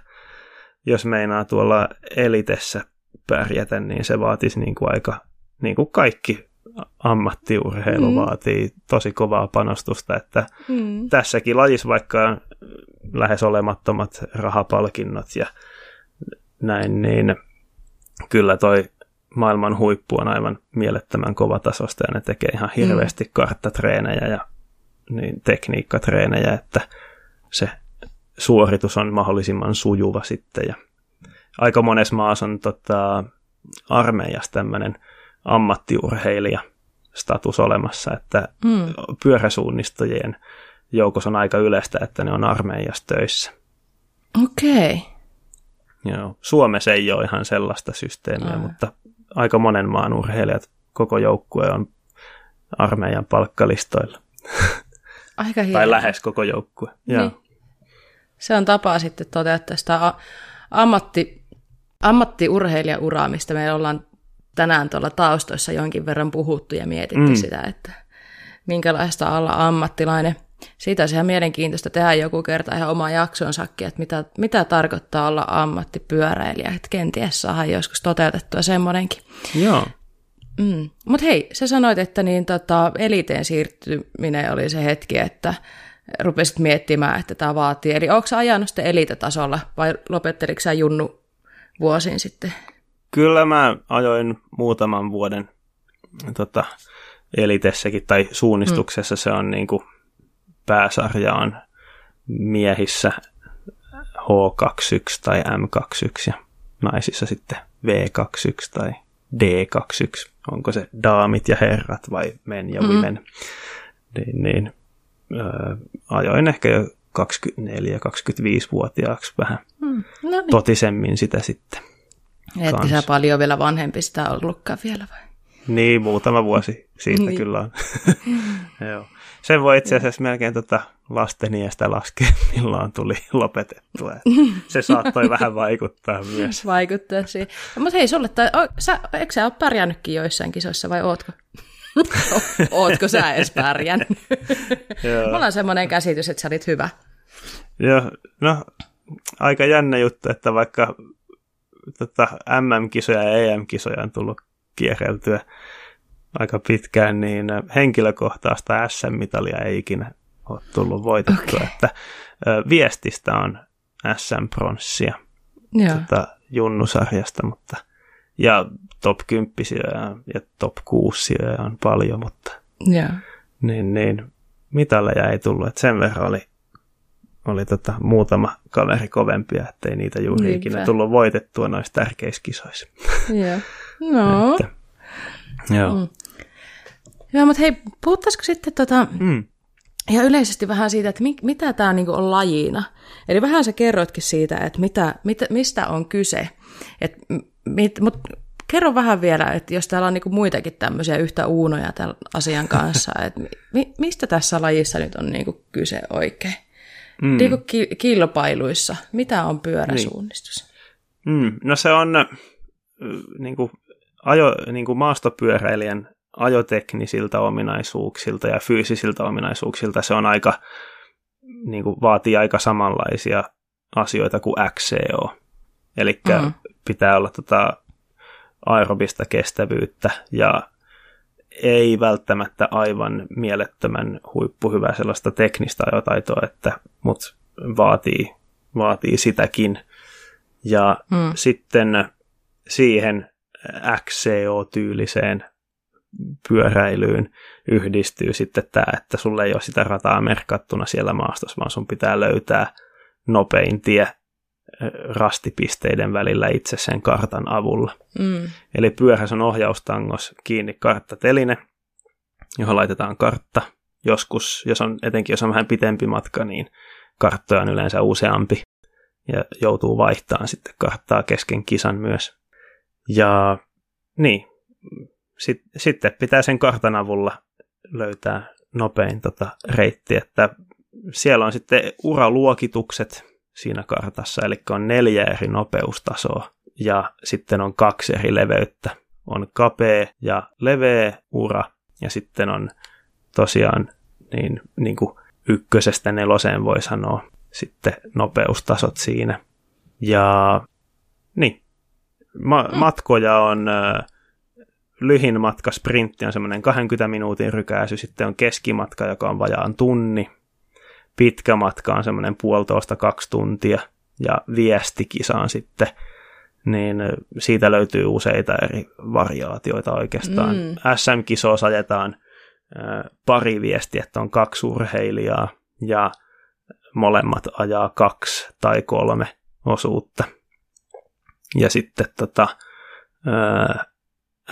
jos meinaa tuolla elitessä pärjätä, niin se vaatisi niinku aika, niin kuin kaikki ammattiurheilu mm. vaatii tosi kovaa panostusta, että mm. tässäkin lajissa vaikka lähes olemattomat rahapalkinnot ja näin, niin kyllä toi maailman huippu on aivan mielettömän kova tasosta ja ne tekee ihan hirveästi karttatreenejä ja niin tekniikkatreenejä, että se suoritus on mahdollisimman sujuva sitten. Ja aika monessa maassa on tota, armeijassa tämmöinen ammattiurheilijastatus olemassa, että mm. pyöräsuunnistajien joukossa on aika yleistä, että ne on armeijassa töissä. Okei. Okay. Joo, Suomessa ei ole ihan sellaista systeemiä, Ai. mutta aika monen maan urheilijat, koko joukkue on armeijan palkkalistoilla. Aika hieno. Tai lähes koko joukkue. Niin. Se on tapa sitten toteuttaa sitä ammatti, ammattiurheilijauraa, mistä me ollaan tänään tuolla taustoissa jonkin verran puhuttu ja mietitty mm. sitä, että minkälaista olla ammattilainen. Siitä on ihan mielenkiintoista tehdä joku kerta ihan oma jaksonsakin, että mitä, mitä tarkoittaa olla ammattipyöräilijä, että kenties saadaan joskus toteutettua semmoinenkin. Joo. Mm. Mutta hei, sä sanoit, että niin, tota, eliteen siirtyminen oli se hetki, että rupesit miettimään, että tämä vaatii. Eli ootko sä ajanut sitten elitetasolla vai lopetteliko sä junnu vuosin sitten? Kyllä mä ajoin muutaman vuoden tota, elitessäkin tai suunnistuksessa mm. se on niinku pääsarjaan miehissä H kaksikymmentäyksi tai M kaksikymmentäyksi ja naisissa sitten V kaksikymmentäyksi tai D kaksikymmentäyksi. Onko se daamit ja herrat vai men ja mm. women? Niin, niin öö, ajoin ehkä jo kaksikymmentäneljä kaksikymmentäviisivuotiaaksi vähän mm. Noniin. Totisemmin sitä sitten. Etkö sä paljon vielä vanhempi sitä ollutkaan vielä vai? Niin, muutama vuosi siitä niin. Kyllä on. Joo. Sen voi itse asiassa melkein tota lasten iästä laskea, milloin tuli lopetettua. Se saattoi vähän vaikuttaa myös. Vaikuttaa siihen. Mutta hei, sulle, tai, o, sä, eikö sä ole pärjännytkin joissain kisoissa vai ootko? Ootko sä edes pärjännyt? Mulla on semmoinen käsitys, että sä olit hyvä. Joo, no aika jännä juttu, että vaikka tota, M M-kisoja ja E M-kisoja on tullut kierreltyä aika pitkään, niin henkilökohtaista S M-mitalia ei ikinä ole tullut voitettua. Okay. Että, ö, viestistä on S M-pronssia tota, junnusarjasta, mutta, ja top kymppisiä ja top kuussiä on paljon, mutta niin, niin, mitaleja ei tullut. Et sen verran oli, oli tota, muutama kaveri kovempia, ettei niitä juuri Niinpä. ikinä tullut voitettua noissa tärkeissä kisoissa. Joo. No. Että, joo. Mm. Joo, mutta hei, puhuttaisiko sitten tota, mm. ihan yleisesti vähän siitä, että mi- mitä tämä niinku on lajina? Eli vähän sä kerroitkin siitä, että mitä, mitä, mistä on kyse. Mutta kerro vähän vielä, että jos täällä on niinku muitakin tämmöisiä yhtä uunoja tämän asian kanssa, että mi- mistä tässä lajissa nyt on niinku kyse oikein? Mm. Niinku ki- kilpailuissa, mitä on pyöräsuunnistus? Niin. Mm. No se on niin kuin ajo, niin kuin maastopyöräilijän ajoteknisiltä ominaisuuksilta ja fyysisiltä ominaisuuksilta se on aika, niin kuin vaatii aika samanlaisia asioita kuin X C O. Eli mm-hmm. pitää olla tota aerobista kestävyyttä ja ei välttämättä aivan mielettömän huippuhyvää sellaista teknistä ajotaitoa, että, mut vaatii, vaatii sitäkin. Ja mm. sitten siihen X C O-tyyliseen pyöräilyyn yhdistyy sitten tämä, että sulla ei ole sitä rataa merkattuna siellä maastossa, vaan sun pitää löytää nopein tie rastipisteiden välillä itse sen kartan avulla. Mm. Eli pyörässä on ohjaustangos kiinni karttateline, johon laitetaan kartta. Joskus, jos on, etenkin jos on vähän pitempi matka, niin karttoja on yleensä useampi ja joutuu vaihtamaan sitten karttaa kesken kisan myös. Ja niin, sit, sitten pitää sen kartan avulla löytää nopein tota reitti, että siellä on sitten uraluokitukset siinä kartassa, eli on neljä eri nopeustasoa ja sitten on kaksi eri leveyttä. On kapea ja leveä ura ja sitten on tosiaan niin, niin kuin ykkösestä neloseen voi sanoa sitten nopeustasot siinä ja niin. Ma- matkoja on, äh, lyhin matka, sprintti on semmoinen kaksikymmentä minuutin rykäisy, sitten on keskimatka, joka on vajaan tunni, pitkä matka on semmoinen puolitoista kaksi tuntia, ja viestikisa on sitten, niin siitä löytyy useita eri variaatioita oikeastaan. Mm. S M-kisoissa ajetaan äh, pari viestiä, että on kaksi urheilijaa, ja molemmat ajaa kaksi tai kolme osuutta. Ja sitten tota,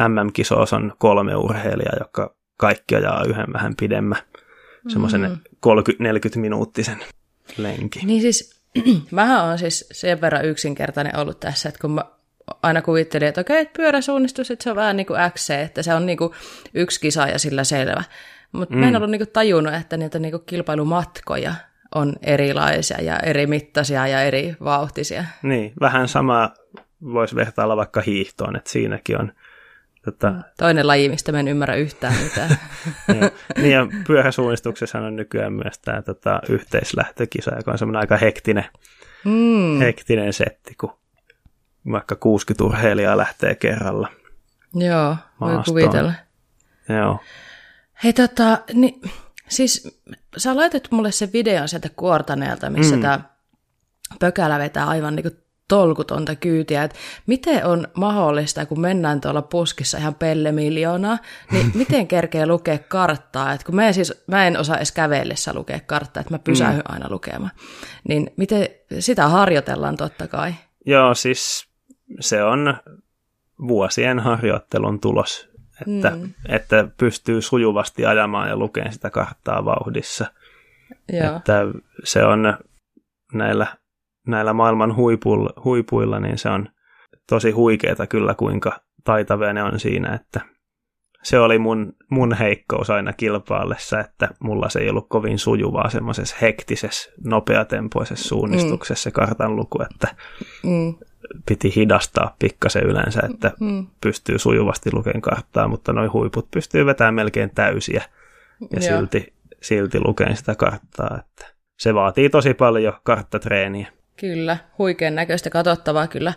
M M-kisoissa on kolme urheilijaa, jotka kaikki ajaa yhden vähän pidemmän, mm-hmm. semmoisen kolmekymmentä neljäkymmentä minuuttisen lenkin. Niin siis, mähän on siis sen verran yksinkertainen ollut tässä, että kun mä aina kuvittelin, että okei, että pyöräsuunnistus, että se on vähän niin kuin X C, että se on niin kuin yksi kisa ja sillä selvä. Mutta mm. mä en ollut niin kuin tajunnut, että niitä niin kuin kilpailumatkoja on erilaisia ja eri mittaisia ja eri vauhtisia. Niin, vähän sama. Voisi vertailla vaikka hiihtoon, että siinäkin on... Tota... Toinen laji, mistä mä en ymmärrä yhtään mitään. Niin ja pyöräsuunnistuksessa on nykyään myös tämä tota, yhteislähtökisa, joka on semmoinen aika hektinen, mm. hektinen setti, kun vaikka kuusikymmentä urheilijaa lähtee kerralla. Joo, maastoon. Voi kuvitella. Joo. Hei tota, niin, siis sä laitat mulle sen videon sieltä Kuortaneelta, missä mm. tämä pökälä vetää aivan niinku tolkutonta kyytiä, että miten on mahdollista, kun mennään tuolla puskissa ihan pellemiljoonaa, niin miten kerkee lukea karttaa, että kun mä en, siis, mä en osaa edes kävellessä lukea karttaa, että mä pysähdyn aina lukemaan, niin miten sitä harjoitellaan totta kai? Joo, siis se on vuosien harjoittelun tulos, että, mm. että pystyy sujuvasti ajamaan ja lukemaan sitä karttaa vauhdissa. Joo. Että se on näillä, näillä maailman huipuilla, huipuilla, niin se on tosi huikeeta kyllä, kuinka taitavia ne on siinä, että se oli mun, mun heikkous aina kilpaillessa, että mulla se ei ollut kovin sujuvaa semmoisessa hektisessä, nopeatempoisessa suunnistuksessa mm. kartan luku, että mm. piti hidastaa pikkasen yleensä, että mm. pystyy sujuvasti lukemaan karttaa, mutta noi huiput pystyy vetämään melkein täysiä ja Joo. silti silti lukeen sitä karttaa, että se vaatii tosi paljon karttatreeniä. Kyllä, huikean näköistä katsottavaa kyllä.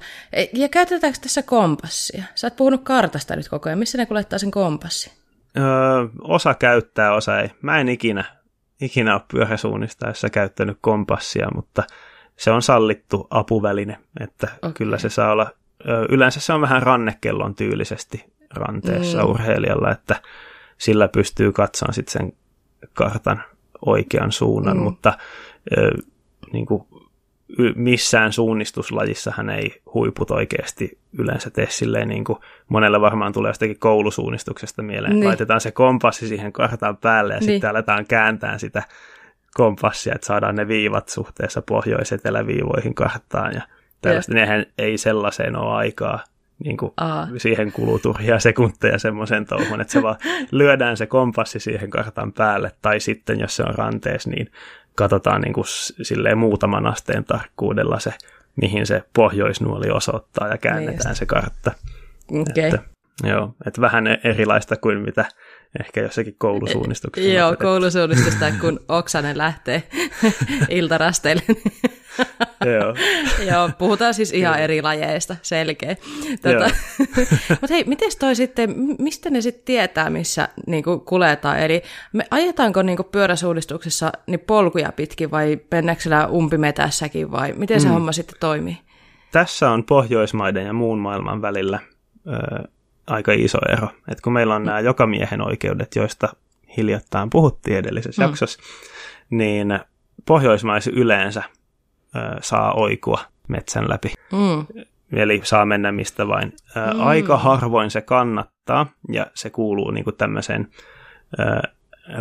Ja käytetäänkö tässä kompassia? Sä oot puhunut kartasta nyt koko ajan. Missä ne kuljettaa sen kompassin? Öö, osa käyttää, osa ei. Mä en ikinä, ikinä ole pyöräsuunnistaessa käyttänyt kompassia, mutta se on sallittu apuväline, että okay. kyllä se saa olla. Yleensä se on vähän rannekellon tyylisesti ranteessa mm. urheilijalla, että sillä pystyy katsomaan sitten sen kartan oikean suunnan, mm. mutta ö, niin kuin missään suunnistuslajissahan ei huiput oikeasti yleensä tee silleen, niin kuin monella varmaan tulee jostakin koulusuunnistuksesta mieleen, niin. laitetaan se kompassi siihen kartan päälle ja niin. sitten aletaan kääntää sitä kompassia, että saadaan ne viivat suhteessa pohjois-eteläviivoihin karttaan ja tällaista. Ja. Nehän ei sellaiseen ole aikaa. Niin kuin siihen kuluu turhia sekunteja semmoisen touhun, että se vaan lyödään se kompassi siihen kartan päälle, tai sitten jos se on ranteessa, niin katsotaan niin kuin silleen muutaman asteen tarkkuudella se, mihin se pohjoisnuoli osoittaa ja käännetään Just. se kartta. Okay. Että, joo, että vähän erilaista kuin mitä ehkä jossakin koulusuunnistuksessa. Joo, opetettu. Koulusuunnistusta, kun oksanen lähtee iltarasteille. Joo. Joo, puhutaan siis ihan eri lajeista, selkeä. Tota, mutta hei, mites toi sitten, mistä ne sitten tietää, missä niinku kuljetaan? Eli me ajetaanko niinku pyöräsuunnistuksessa niin polkuja pitkin vai mennäänkö siellä umpimetässäkin vai miten se mm. homma sitten toimii? Tässä on Pohjoismaiden ja muun maailman välillä ö, aika iso ero. Et kun meillä on mm. nämä jokamiehen oikeudet, joista hiljattain puhuttiin edellisessä mm. jaksossa, niin Pohjoismaissa yleensä saa oikua metsän läpi. Mm. Eli saa mennä mistä vain. Mm. Aika harvoin se kannattaa, ja se kuuluu niin kuin tämmöiseen ä,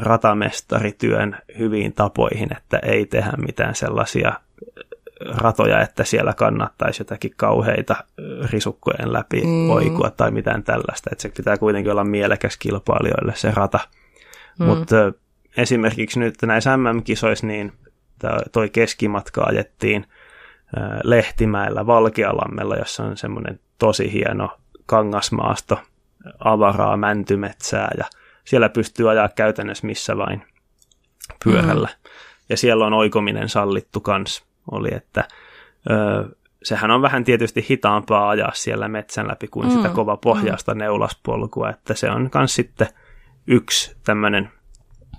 ratamestarityön hyviin tapoihin, että ei tehdä mitään sellaisia ratoja, että siellä kannattaisi jotakin kauheita risukkojen läpi mm. oikua tai mitään tällaista. Että se pitää kuitenkin olla mielekäs kilpailijoille se rata. Mm. Mutta esimerkiksi nyt näissä M M-kisoissa, niin toi keskimatka ajettiin Lehtimäellä Valkealammella, jossa on semmoinen tosi hieno kangasmaasto, avaraa, mäntymetsää, ja siellä pystyy ajaa käytännössä missä vain pyörällä. Mm. Ja siellä on oikominen sallittu kans. Oli, että ö, sehän on vähän tietysti hitaampaa ajaa siellä metsän läpi kuin mm. sitä kova pohjaista mm. neulaspolkua, että se on kans sitten yksi tämmöinen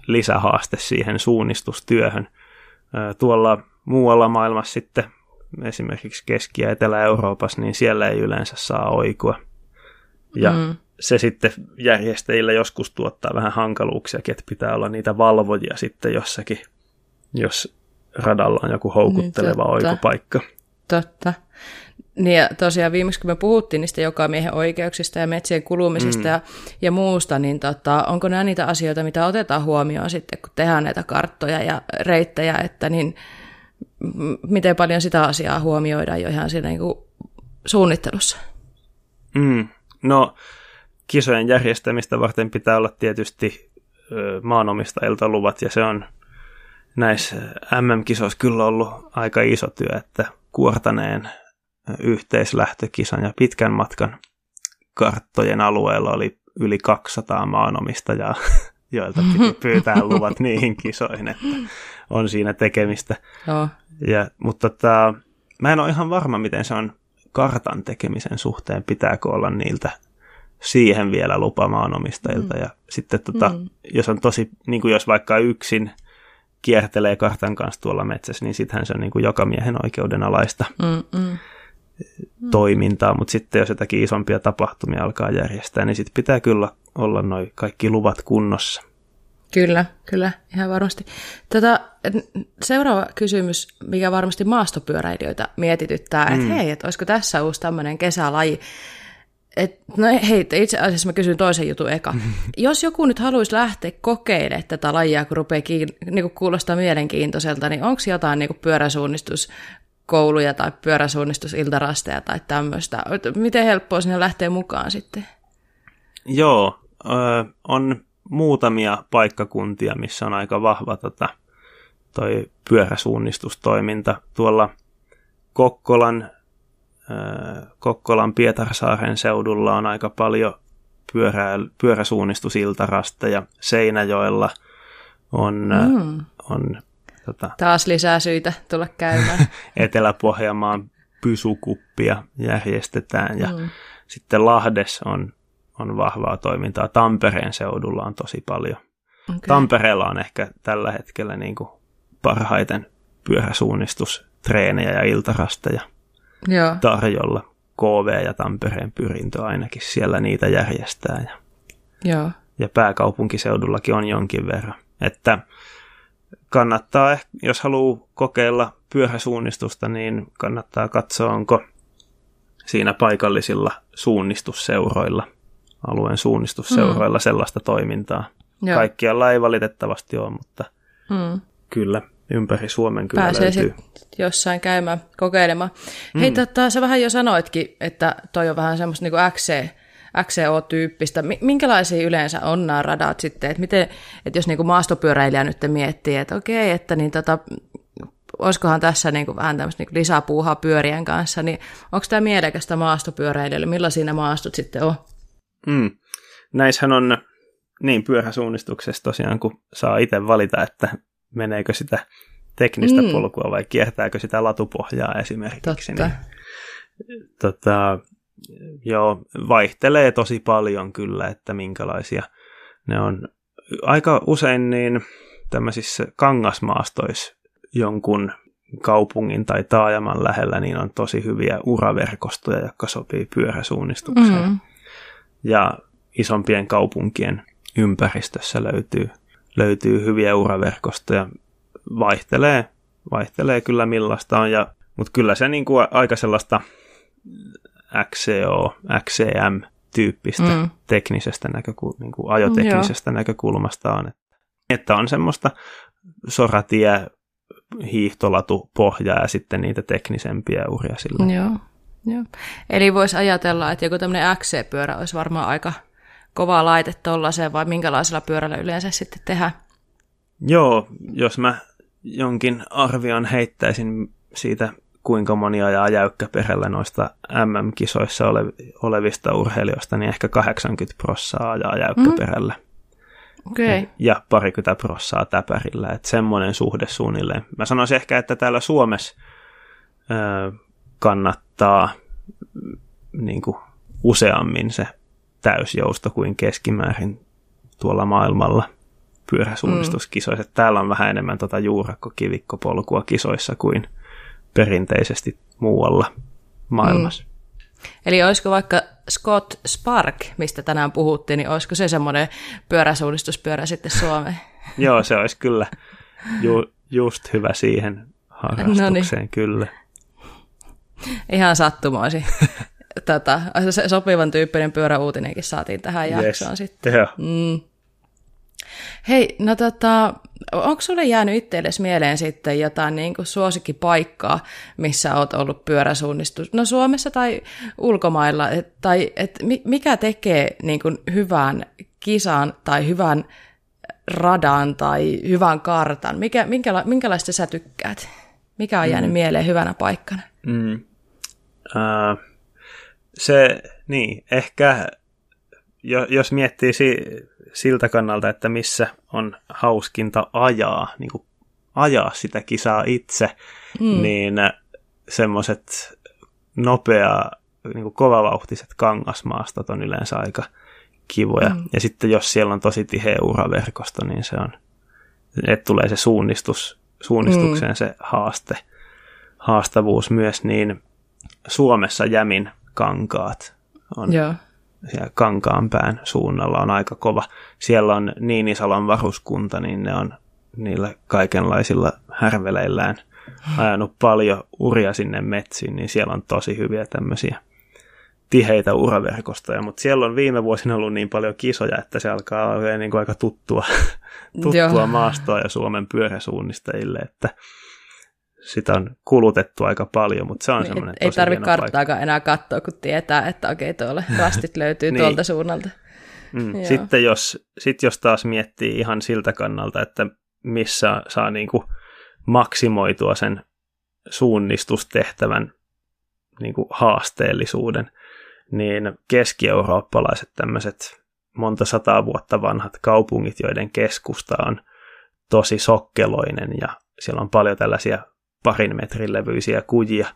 lisähaaste siihen suunnistustyöhön. Tuolla muualla maailmassa sitten, esimerkiksi Keski- ja Etelä-Euroopassa, niin siellä ei yleensä saa oikua. Ja mm. se sitten järjestäjille joskus tuottaa vähän hankaluuksiakin, että pitää olla niitä valvojia sitten jossakin, jos radalla on joku houkutteleva niin, totta, oikopaikka. Totta. Niin ja tosiaan viimeksi, kun me puhuttiin niistä jokamiehen oikeuksista ja metsien kulumisesta mm. ja, ja muusta, niin tota, onko nämä niitä asioita, mitä otetaan huomioon sitten, kun tehdään näitä karttoja ja reittejä, että niin m- miten paljon sitä asiaa huomioidaan jo ihan siinä niin kuin suunnittelussa? Mm. No, kisojen järjestämistä varten pitää olla tietysti ö, maanomistajilta luvat, ja se on näissä M M-kisoissa kyllä ollut aika iso työ, että Kuortaneen yhteislähtökisan ja pitkän matkan karttojen alueella oli yli kaksisataa maanomistajaa, joilta piti pyytää luvat niihin kisoihin, että on siinä tekemistä. Joo. Ja, mutta tää, mä en ole ihan varma, miten se on kartan tekemisen suhteen, pitääkö olla niiltä siihen vielä lupa maanomistajilta. Mm. Ja sitten tota, mm. jos on tosi, niin kuin jos vaikka yksin kiertelee kartan kanssa tuolla metsässä, niin sittenhän se on niin kuin jokamiehen oikeuden alaista. Mm-mm. mm. toimintaa, mutta sitten jos jotakin isompia tapahtumia alkaa järjestää, niin sitten pitää kyllä olla noi kaikki luvat kunnossa. Kyllä, kyllä, ihan varmasti. Tätä, seuraava kysymys, mikä varmasti maastopyöräilijöitä mietityttää, mm. että hei, että olisiko tässä uusi tämmöinen kesälaji. Et, no hei, itse asiassa mä kysyn toisen jutun eka. Mm. Jos joku nyt haluaisi lähteä kokeilemaan tätä lajia, kun rupeaa kiin- niinku kuulostaa mielenkiintoiselta, niin onko jotain niinku pyöräsuunnistuskouluja tai pyöräsuunnistusiltarasteja tai tämmöistä? Miten helppoa sinne lähtee mukaan sitten? Joo, öö, on... muutamia paikkakuntia, missä on aika vahva tota, toi pyöräsuunnistustoiminta. Tuolla Kokkolan, äh, Kokkolan Pietarsaaren seudulla on aika paljon pyörä, pyöräsuunnistusiltarasteja. Seinäjoella on... Mm. on tota, taas lisää syitä tulla käymään. Etelä-Pohjanmaan pysukuppia järjestetään ja mm. sitten Lahdes on on vahvaa toimintaa. Tampereen seudulla on tosi paljon. Okay. Tampereella on ehkä tällä hetkellä niin kuin parhaiten pyöräsuunnistustreenejä ja iltarasteja Joo. tarjolla. K V ja Tampereen Pyrintö ainakin siellä niitä järjestää. Ja, Joo. ja pääkaupunkiseudullakin on jonkin verran. Että kannattaa, jos haluaa kokeilla pyöräsuunnistusta, niin kannattaa katsoa, onko siinä paikallisilla suunnistusseuroilla alueen suunnistusseuroilla mm. sellaista toimintaa. Joo. Kaikkialla ei valitettavasti ole, mutta mm. kyllä, ympäri Suomen kyllä pääsee löytyy. Pääsee jossain käymään, kokeilemaan. Mm. Hei, totta, sä vähän jo sanoitkin, että toi on vähän semmoista niin X C, X C O-tyyppistä. Minkälaisia yleensä on nämä radat sitten? Että miten, että jos niin kuin maastopyöräilijä nyt miettii, että okei, että niin tota, olisikohan tässä niin kuin vähän tämmöistä niin kuin lisäpuuhaa pyörien kanssa, niin onko tämä mielekästä maastopyöräilijälle? Millaisia nämä maastot sitten on? Mm. Näissähän on niin pyöräsuunnistuksessa tosiaan, kun saa itse valita, että meneekö sitä teknistä mm. polkua vai kiertääkö sitä latupohjaa esimerkiksi. Totta. Niin, tota, joo, vaihtelee tosi paljon kyllä, että minkälaisia ne on. Aika usein niin tämmöisissä kangasmaastoissa jonkun kaupungin tai taajaman lähellä niin on tosi hyviä uraverkostoja, jotka sopii pyöräsuunnistukseen. Mm. Ja isompien kaupunkien ympäristössä löytyy, löytyy hyviä uraverkostoja. Vaihtelee, vaihtelee kyllä millaista on, ja, mutta kyllä se niin kuin aika sellaista X C O, X C M-tyyppistä mm. teknisestä näkökul- niin kuin ajoteknisestä mm, näkökulmasta on. Että on semmoista soratie, hiihtolatu, pohjaa ja sitten niitä teknisempiä uria sillä. Joo. Joo. Eli voisi ajatella, että joku tämmöinen X C-pyörä olisi varmaan aika kova laite tuollaiseen, vai minkälaisella pyörällä yleensä sitten tehdään? Joo, jos mä jonkin arvion heittäisin siitä, kuinka moni ajaa jäykkäperällä noista M M-kisoissa olevista urheilijoista, niin ehkä kahdeksankymmentä prosenttia ajaa jäykkäperällä. Mm. Okay. Ja, ja parikymmentä prossaa täpärillä, että semmoinen suhde suunnilleen. Mä sanoisin ehkä, että täällä Suomessa... Öö, kannattaa niin kuin useammin se täysjousto kuin keskimäärin tuolla maailmalla pyöräsuunnistuskisoissa. Mm. Täällä on vähän enemmän tuota juurakko-kivikkopolkua kisoissa kuin perinteisesti muualla maailmassa. Mm. Eli olisiko vaikka Scott Spark, mistä tänään puhuttiin, niin olisiko se semmoinen pyöräsuunnistuspyörä sitten Suomeen? Joo, se olisi kyllä ju- just hyvä siihen harrastukseen, Noniin. Kyllä. Ihan sattumoisin. Tätä, se sopivan tyyppinen pyöräuutinenkin saatiin tähän yes. jaksoon sitten. Yeah. Mm. Hei, no tota, onko sulle jäänyt itsellesi mieleen sitten jotain niin kuin suosikkipaikkaa, missä olet ollut pyöräsuunnistus? No Suomessa tai ulkomailla, et, tai et, mikä tekee niin kuin hyvän kisan tai hyvän radan tai hyvän kartan? Mikä, minkäla, minkälaista sä tykkäät? Mikä on jäänyt mm. mieleen hyvänä paikkana? Mm. Äh, se, niin, ehkä jo, jos miettii si, siltä kannalta, että missä on hauskinta ajaa, niin kuin ajaa sitä kisaa itse, mm. niin semmoiset nopea, niin kuin kovavauhtiset kangasmaastot on yleensä aika kivoja. Mm. Ja sitten jos siellä on tosi tiheä uraverkosto, niin se on, että tulee se suunnistus, suunnistukseen mm. se haaste. haastavuus myös, niin Suomessa Jämin kankaat on yeah. siellä Kankaanpään suunnalla on aika kova. Siellä on Niinisalon varuskunta, niin ne on niillä kaikenlaisilla härveleillään ajanut paljon uria sinne metsiin, niin siellä on tosi hyviä tämmöisiä tiheitä uraverkostoja, mutta siellä on viime vuosina ollut niin paljon kisoja, että se alkaa olla niin kuin aika tuttua, tuttua maastoa ja Suomen pyöräsuunnistajille, että sitä on kulutettu aika paljon, mutta se on semmoinen tosi hieno paikka. Ei tarvitse karttaakaan enää katsoa, kun tietää, että okei, tuolla rastit löytyy niin. tuolta suunnalta. Mm. Sitten jos, sit jos taas miettii ihan siltä kannalta, että missä saa niin kuin maksimoitua sen suunnistustehtävän niin kuin haasteellisuuden, niin keskieurooppalaiset tämmöiset monta sataa vuotta vanhat kaupungit, joiden keskusta on tosi sokkeloinen ja siellä on paljon tällaisia parin metrin levyisiä kujia,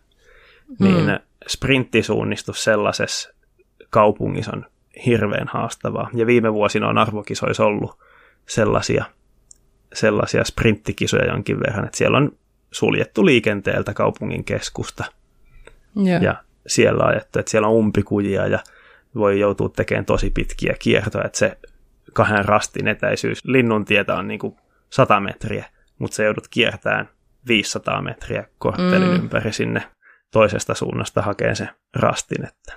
mm. niin sprinttisuunnistus sellaisessa kaupungissa on hirveän haastavaa. Ja viime vuosina on arvokisoissa ollut sellaisia, sellaisia sprinttikisoja jonkin verran, että siellä on suljettu liikenteeltä kaupungin keskusta. Yeah. Ja siellä on ajettu, että siellä on umpikujia ja voi joutua tekemään tosi pitkiä kiertoja, että se kahden rastin etäisyys linnuntietä on niin kuin sata metriä, mutta sä joudut kiertämään viisisataa metriä korttelin mm. ympäri sinne toisesta suunnasta hakeen se rastin. Että.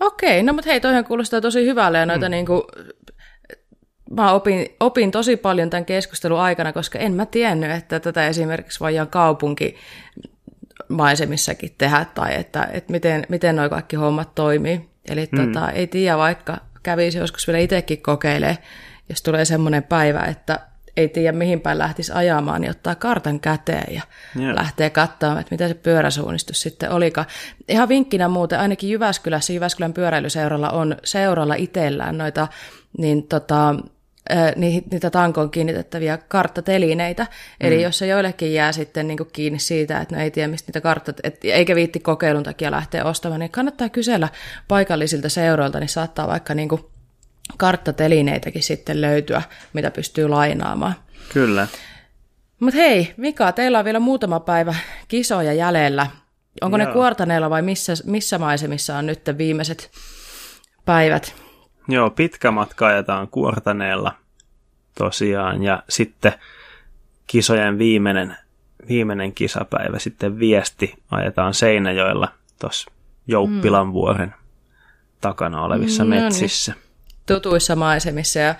Okei, no mutta hei, toihan kuulostaa tosi hyvälle ja noita mm. niin kuin, mä opin, opin tosi paljon tämän keskustelun aikana, koska en mä tiennyt, että tätä esimerkiksi vajaan kaupunki maisemissakin tehdä, tai että, että miten, miten nuo kaikki hommat toimii. Eli mm. tota, ei tiedä, vaikka kävisi joskus vielä itsekin kokeilemaan, jos tulee semmoinen päivä, että ei tiedä mihin päin lähtisi ajamaan, niin ottaa kartan käteen ja yeah. lähtee katsomaan, että mitä se pyöräsuunnistus sitten olikaan. Ihan vinkkinä muuten, ainakin Jyväskylässä, Jyväskylän pyöräilyseuralla on seuralla itsellään noita, niin tota, niitä tankoon kiinnitettäviä karttatelineitä. Eli mm. jos se joillekin jää sitten niin kuin kiinni siitä, että no ei tiedä mistä niitä karttat, et, eikä viitti kokeilun takia lähteä ostamaan, niin kannattaa kysellä paikallisilta seuroilta, niin saattaa vaikka niin kuin karttatelineitäkin sitten löytyä, mitä pystyy lainaamaan. Kyllä. Mutta hei, Mika, teillä on vielä muutama päivä kisoja jäljellä. Onko Joo. ne Kuortaneella vai missä, missä maisemissa on nyt viimeiset päivät? Joo, pitkä matka ajetaan Kuortaneella tosiaan, ja sitten kisojen viimeinen, viimeinen kisapäivä, sitten viesti ajetaan Seinäjoella tuossa Jouppilan vuoren mm. takana olevissa no metsissä. Niin. Tutuissa maisemissa, ja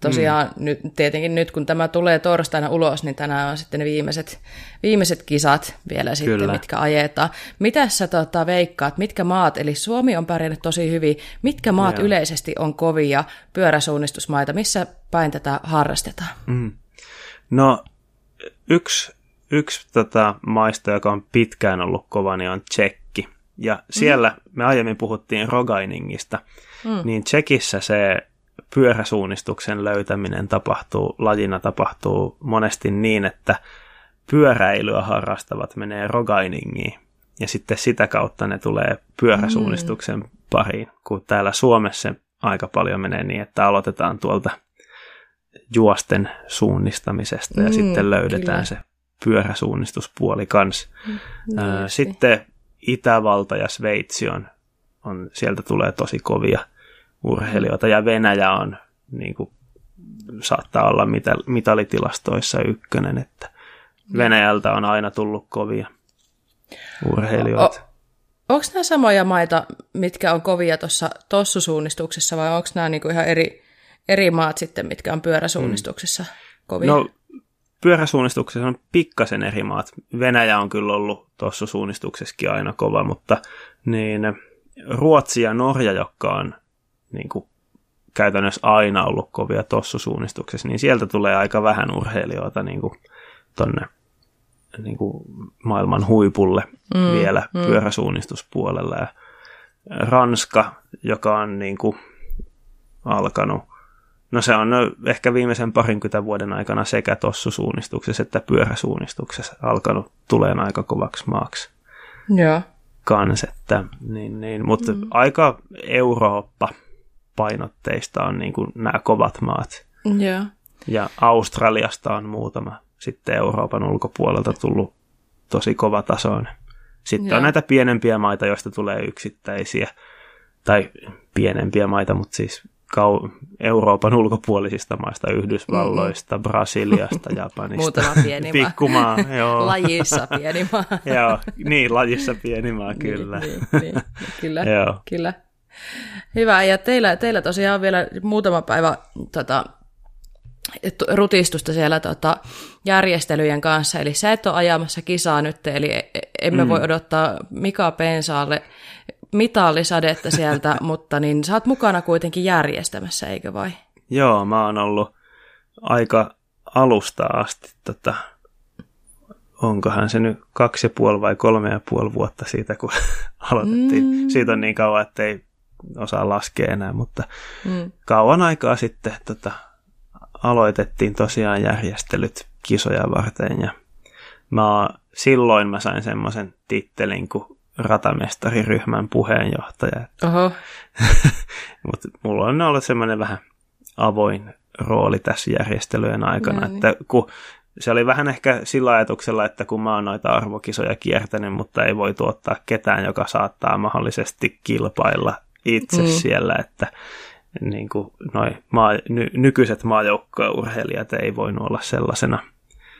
tosiaan mm. nyt, tietenkin nyt kun tämä tulee torstaina ulos, niin tänään on sitten ne viimeiset, viimeiset kisat vielä sitten, Kyllä. mitkä ajetaan. Mitä sä tota, veikkaat, mitkä maat, eli Suomi on pärjännyt tosi hyvin, mitkä maat Joo. yleisesti on kovia pyöräsuunnistusmaita, missä päin tätä harrastetaan? Mm. No yksi, yksi tota, maista, joka on pitkään ollut kova, niin on Tsekki. Ja siellä mm. me aiemmin puhuttiin rogainingista, mm. niin Tsekissä se pyöräsuunnistuksen löytäminen tapahtuu, lajina tapahtuu monesti niin, että pyöräilyä harrastavat menee rogainingiin ja sitten sitä kautta ne tulee pyöräsuunnistuksen mm. pariin, kun täällä Suomessa aika paljon menee niin, että aloitetaan tuolta juosten suunnistamisesta ja mm, sitten löydetään kyllä. se pyöräsuunnistuspuoli kanssa. Mm, sitten Itävalta ja Sveitsi on, on, sieltä tulee tosi kovia urheilijoita, ja Venäjä on, niin kuin, saattaa olla mitalitilastoissa ykkönen, että Venäjältä on aina tullut kovia urheilijoita. O- onko nämä samoja maita, mitkä on kovia tuossa tossusuunnistuksessa, vai onko nämä niin kuin ihan eri, eri maat sitten, mitkä on pyöräsuunnistuksessa mm. kovia? No, pyöräsuunnistuksessa on pikkasen eri maat. Venäjä on kyllä ollut tossusuunnistuksessakin aina kova, mutta niin, Ruotsi ja Norja, jotka on niin kuin käytännössä aina ollut kovia tossusuunnistuksessa, niin sieltä tulee aika vähän urheilijoita niin kuin tonne niin kuin maailman huipulle mm, vielä mm. pyöräsuunnistuspuolella. Ja Ranska, joka on niin kuin alkanut, no se on ehkä viimeisen parinkymmentä vuoden aikana sekä tossusuunnistuksessa että pyöräsuunnistuksessa alkanut tulemaan aika kovaksi maaksi. Joo. Kans, että, niin, niin, mutta mm. aika Eurooppa painotteista on niin kuin nämä kovat maat. Yeah. Ja Australiasta on muutama sitten Euroopan ulkopuolelta tullut tosi kova tasoinen. Sitten Joo. on näitä pienempiä maita, joista tulee yksittäisiä, tai pienempiä maita, mutta siis kau- Euroopan ulkopuolisista maista, Yhdysvalloista, mm. Brasiliasta, Japanista. Muutama pieni maa. Pikkumaa, joo. Lajissa pieni maa. Joo, niin, lajissa pieni maa, kyllä. Niin, niin, niin. Kyllä, joo. Kyllä. Hyvä, ja teillä, teillä tosiaan on vielä muutama päivä tota, rutistusta siellä tota, järjestelyjen kanssa, eli sä et ole ajamassa kisaa nyt, eli emme mm. voi odottaa Mika Pensaalle mitallisadetta sieltä, mutta niin sä oot mukana kuitenkin järjestämässä, eikö vai? Joo, mä oon ollut aika alusta asti, tota, onkohan se nyt kaksi ja puoli vai kolme ja puoli vuotta siitä, kun aloitettiin. Mm. Siitä on niin kauan, että ei osaa laskea enää, mutta mm. kauan aikaa sitten tota, aloitettiin tosiaan järjestelyt kisoja varten, ja mä, silloin mä sain semmoisen tittelin kuin ratamestariryhmän puheenjohtaja. Mutta mulla on ollut semmoinen vähän avoin rooli tässä järjestelyjen aikana. Näin. Että kun, se oli vähän ehkä sillä ajatuksella, että kun mä oon noita arvokisoja kiertänyt, mutta ei voi tuottaa ketään, joka saattaa mahdollisesti kilpailla itse mm. siellä, että niin kuin noi maa, ny, nykyiset maajoukkueurheilijat ei voinut olla sellaisena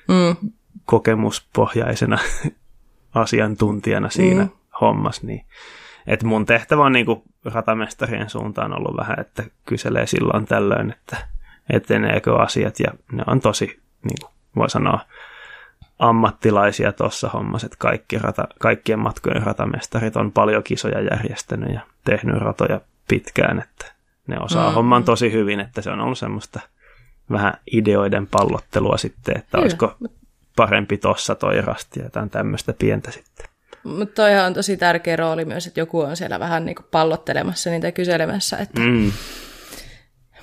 mm. kokemuspohjaisena asiantuntijana siinä mm. hommassa. Niin. Et mun tehtävä on niin kuin ratamestarien suuntaan ollut vähän, että kyselee silloin tällöin, että eteneekö asiat, ja ne on tosi, niin kuin voi sanoa, ammattilaisia tuossa hommassa, että kaikki rata, kaikkien matkojen ratamestarit on paljon kisoja järjestänyt ja tehnyt ratoja pitkään, että ne osaa mm. homman tosi hyvin, että se on ollut semmoista vähän ideoiden pallottelua sitten, että Hyvä. olisiko parempi tuossa toi rasti ja jotain tämmöistä pientä sitten. Mutta toihan on tosi tärkeä rooli myös, että joku on siellä vähän niin kuin pallottelemassa niitä kyselemässä, että mm.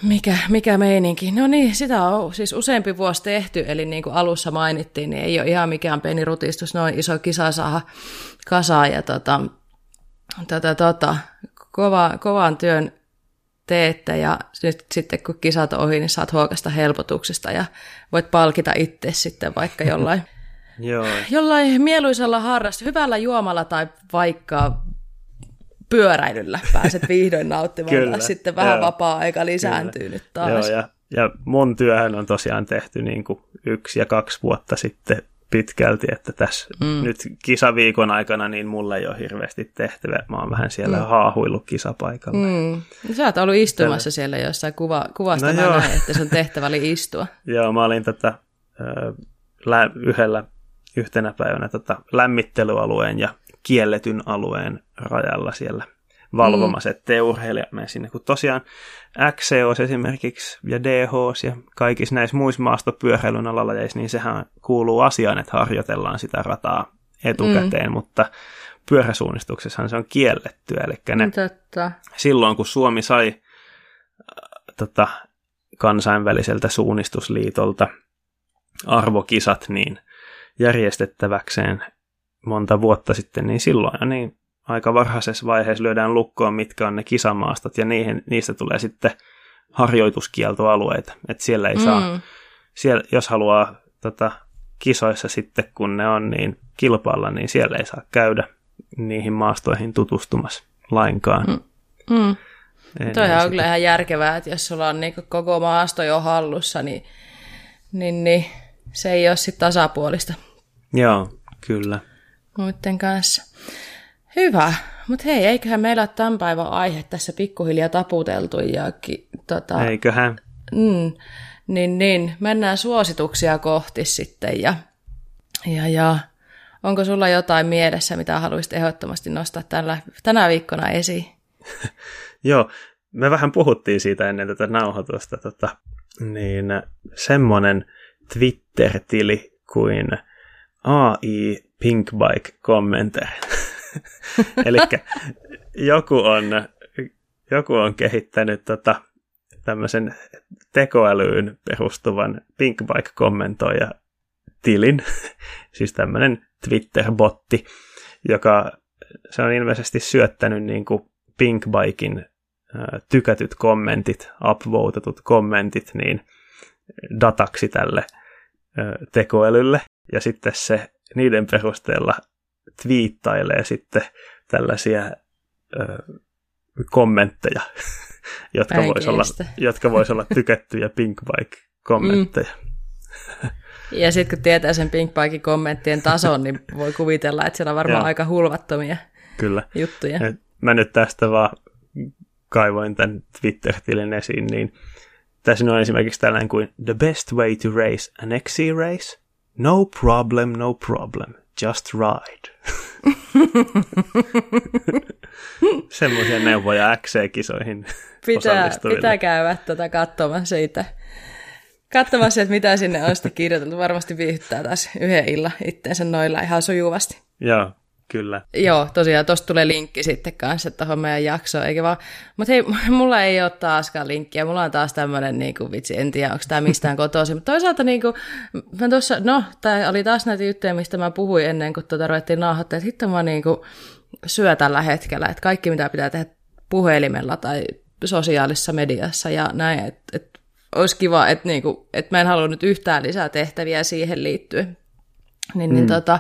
mikä, mikä meininki. No niin, sitä on siis useampi vuosi tehty, eli niin kuin alussa mainittiin, niin ei ole ihan mikään pieni rutistus, noin iso kisa saada kasaan, ja tota, tota, tota, kova, kovan työn teettä, ja nyt sitten kun kisat on ohi, niin saat huokasta helpotuksesta ja voit palkita itse sitten vaikka jollain, jollain mieluisella harrasta, hyvällä juomalla tai vaikka pyöräilyllä pääset vihdoin nauttimaan. Kyllä, sitten vähän joo, vapaa-aika lisääntyy kyllä. nyt taas. Joo, ja, ja mun työhän on tosiaan tehty niin kuin yksi ja kaksi vuotta sitten pitkälti, että tässä mm. nyt kisaviikon aikana niin mulla ei ole hirveästi tehtävä. Mä oon vähän siellä mm. haahuillut kisapaikalla. Mm. Sä oot ollut istumassa Tällä... siellä jossain kuva, kuvasta. No mä näin, että sun tehtävä oli istua. Joo, mä olin tota, ö, lä- yhdellä, yhtenä päivänä tota, lämmittelyalueen ja kielletyn alueen rajalla siellä valvomassa, mm. ettei urheilija mene sinne. Kun tosiaan X C O's esimerkiksi ja D H's ja kaikissa näissä muissa maastopyöräilyn alalajeissa, niin sehän kuuluu asiaan, että harjoitellaan sitä rataa etukäteen, mm. mutta pyöräsuunnistuksessahan se on kielletty. Eli ne, silloin, kun Suomi sai äh, tota, kansainväliseltä suunnistusliitolta arvokisat niin järjestettäväkseen monta vuotta sitten, niin silloin niin aika varhaisessa vaiheessa lyödään lukkoon, mitkä on ne kisamaastot, ja niihin, niistä tulee sitten harjoituskieltoalueita. Että siellä ei mm. saa, siellä, jos haluaa tota, kisoissa sitten, kun ne on niin kilpailla, niin siellä ei saa käydä niihin maastoihin tutustumassa lainkaan. Mm. Mm. Toihan on kyllä ihan järkevää, että jos sulla on niin koko maasto jo hallussa, niin, niin, niin se ei ole sitten tasapuolista. Joo, kyllä. Muiden kanssa. Hyvä, mutta hei, eiköhän meillä ole tämän päivän aihe tässä pikkuhiljaa taputeltu. Ja ki, tota, eiköhän. Mm, niin, niin, mennään suosituksia kohti sitten. Ja, ja, ja onko sulla jotain mielessä, mitä haluaisit ehdottomasti nostaa tällä, tänä viikkona esiin? Joo, me vähän puhuttiin siitä ennen tätä nauhoitusta. Tota, niin, semmoinen Twitter-tili kuin A I Pinkbike Commenter. Elikkä joku on, joku on kehittänyt tota, tämmöisen tekoälyyn perustuvan Pinkbike-kommentoija-tilin, siis tämmöinen Twitter-botti, joka se on ilmeisesti syöttänyt niin kuin Pinkbiken tykätyt kommentit, upvotetut kommentit, niin dataksi tälle ö, tekoälylle, ja sitten se niiden perusteella twiittailee sitten tällaisia ö, kommentteja, jotka voisi olla, jotka vois olla tykättyjä Pinkbike-kommentteja. Mm. Ja sitten kun tietää sen Pinkbike-kommenttien tason, niin voi kuvitella, että siellä on varmaan aika hulvattomia Kyllä. juttuja. Nyt, mä nyt tästä vaan kaivoin tämän Twitter-tilin esiin, niin tässä on esimerkiksi tällainen kuin The best way to race an X C race? No problem, no problem. Just ride. Semmoisia neuvoja X C-kisoihin osallistuville. Pitää käydä tätä katsomassa siitä. Katsomassa, että mitä sinne on sitten kirjoiteltu. Varmasti viihdyttää taas yhden illan itteensä noilla ihan sujuvasti. Joo, kyllä. Joo, tosiaan tuosta tulee linkki sitten kanssa tuohon meidän jaksoon, eikä vaan. Mutta hei, mulla ei ole taaskaan linkkiä. Mulla on taas tämmöinen niinku, vitsi, en tiedä, onko tämä mistään kotoisin. Mutta toisaalta niinku, mä tuossa, no, tämä oli taas näitä juttuja, mistä mä puhuin ennen kuin tuota ruvettiin nauhoittaa, että hitto mä niinku syö tällä hetkellä, että kaikki mitä pitää tehdä puhelimella tai sosiaalisessa mediassa ja näin, että et, olisi kiva, että niinku, et mä en halua nyt yhtään lisää tehtäviä siihen liittyen. Niin, mm. niin tota,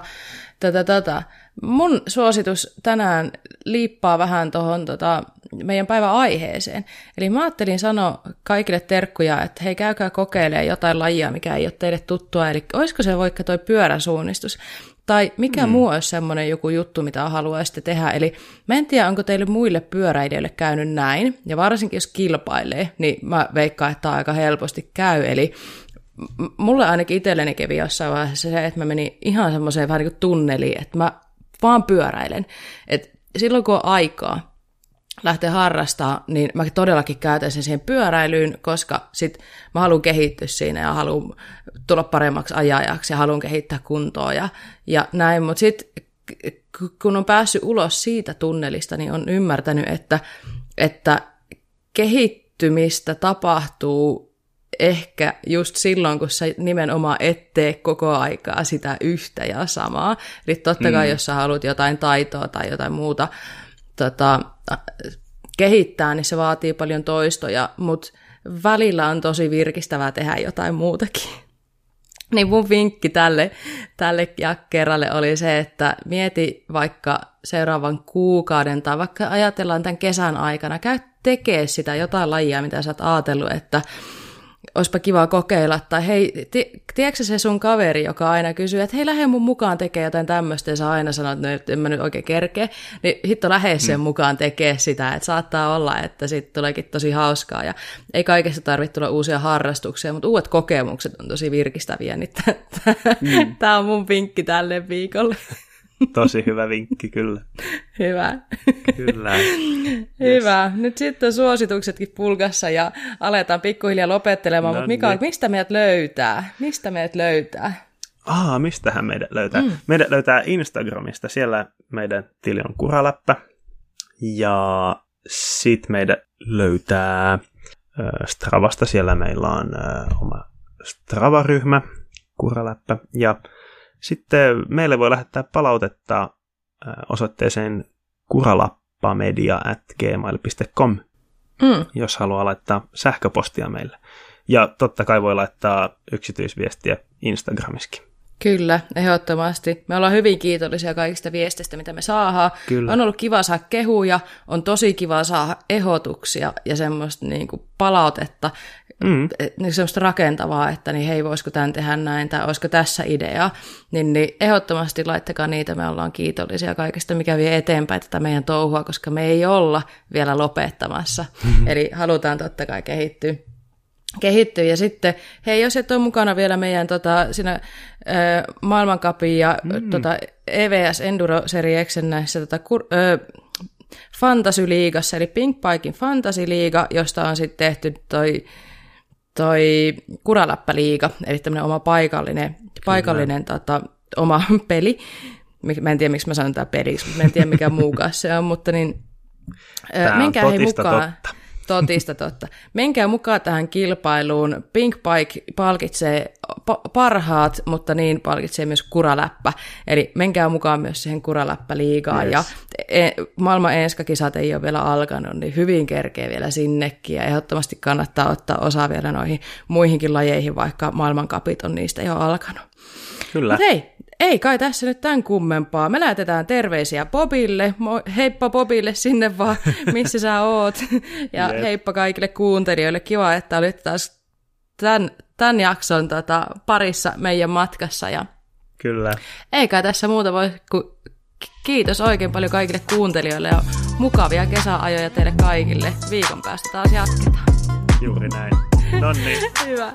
tota, tota, mun suositus tänään liippaa vähän tuohon tota, meidän päivän aiheeseen. Eli mä ajattelin sanoa kaikille terkkuja, että hei, käykää kokeilemaan jotain lajia, mikä ei ole teille tuttua. Eli olisiko se vaikka toi pyöräsuunnistus? Tai mikä mm. muu olisi semmoinen joku juttu, mitä haluaisitte tehdä? Eli mä en tiedä, onko teille muille pyöräilijöille käynyt näin. Ja varsinkin, jos kilpailee, niin mä veikkaan, että tämä aika helposti käy. Eli mulle ainakin itselleni kävi jossain vaiheessa se, että mä menin ihan semmoiseen vähän niin kuin tunneliin, että mä vaan pyöräilen. Et silloin kun on aikaa lähteä harrastamaan, niin mä todellakin käytän sen siihen pyöräilyyn, koska sit mä haluan kehittyä siinä ja haluan tulla paremmaksi ajajaksi ja haluan kehittää kuntoa ja, ja näin. Mutta sitten kun on päässyt ulos siitä tunnelista, niin on ymmärtänyt, että, että kehittymistä tapahtuu ehkä just silloin, kun sä nimenomaan et tee koko aikaa sitä yhtä ja samaa. Eli totta kai, mm. jos sä haluat jotain taitoa tai jotain muuta tota, kehittää, niin se vaatii paljon toistoja, mutta välillä on tosi virkistävää tehdä jotain muutakin. Niin mun vinkki tälle, tälle kerralle oli se, että mieti vaikka seuraavan kuukauden tai vaikka ajatellaan tämän kesän aikana, käy tekee sitä jotain lajia, mitä sä oot ajatellut, että olisipa kiva kokeilla, tai hei, tiedätkö se sun kaveri, joka aina kysyy, että hei, lähde mun mukaan tekee jotain tämmöistä, ja sä aina sanot, että en mä nyt oikein kerkeä, niin hitto lähde sen mm. mukaan tekee sitä, että saattaa olla, että siitä tuleekin tosi hauskaa, ja ei kaikesta tarvitse tulla uusia harrastuksia, mutta uudet kokemukset on tosi virkistäviä, niin mm. tämä on mun vinkki tälle viikolle. Tosi hyvä vinkki, kyllä. Hyvä. Kyllä. Hyvä. Yes. Nyt sitten suosituksetkin pulkassa ja aletaan pikkuhiljaa lopettelemaan, no, mutta Mika, ne... mistä meidät löytää? Mistä meidät löytää? Aa, mistähän meidät löytää? Mm. Meidät löytää Instagramista, siellä meidän tili on Kuraläppä, ja sit meidät löytää Stravasta, siellä meillä on oma Strava-ryhmä, Kuraläppä, ja sitten meille voi lähettää palautetta osoitteeseen kuralappamedia at gmail dot com, mm. jos haluaa laittaa sähköpostia meille. Ja totta kai voi laittaa yksityisviestiä Instagramissakin. Kyllä, ehdottomasti. Me ollaan hyvin kiitollisia kaikista viesteistä, mitä me saadaan. Kyllä. On ollut kiva saada kehuja, on tosi kiva saada ehdotuksia ja semmoista niin kuin palautetta, mm. semmoista rakentavaa, että niin hei, voisiko tämän tehdä näin tai olisiko tässä idea. Niin, niin ehdottomasti laittakaa niitä, me ollaan kiitollisia kaikista, mikä vie eteenpäin tätä meidän touhua, koska me ei olla vielä lopettamassa. Mm-hmm. Eli halutaan totta kai kehittyä. Kehittyy. Ja sitten, hei, jos et ole mukana vielä meidän tota, siinä, ö, maailmancupin ja mm. tota, E V S Enduro Serie X:n näissä tota, kur, ö, Fantasy-liigassa, eli Pinkbiken Fantasy-liiga, josta on sitten tehty toi, toi Kuraläppäliiga, eli tämmöinen oma paikallinen, paikallinen tota, oma peli. Mä en tiedä, miksi mä sanon tää peliksi, mutta mä en tiedä, mikä muukaan se on, mutta niin, ö, menkää hei mukaan. Totta. Totista totta. Menkää mukaan tähän kilpailuun. Pinkbike palkitsee pa- parhaat, mutta niin palkitsee myös Kuraläppä. Eli menkää mukaan myös siihen Kuraläppäliigaan. Yes. Ja e- maailman enskakisat ei ole vielä alkanut, niin hyvin kerkee vielä sinnekin. Ja ehdottomasti kannattaa ottaa osaa vielä noihin muihinkin lajeihin, vaikka maailmancupit on niistä jo alkanut. Kyllä. Mut hei, ei kai tässä nyt tämän kummempaa. Me lähetetään terveisiä Bobille. Mo- heippa Bobille sinne vaan, missä sä oot. Ja yep. Heippa kaikille kuuntelijoille. Kiva, että olit taas tämän, tämän jakson tota, parissa meidän matkassa. Ja kyllä. Ei kai tässä muuta voi, kun kiitos oikein paljon kaikille kuuntelijoille ja mukavia kesäajoja teille kaikille. Viikon päästä taas jatketaan. Juuri näin. Nonni. Hyvä.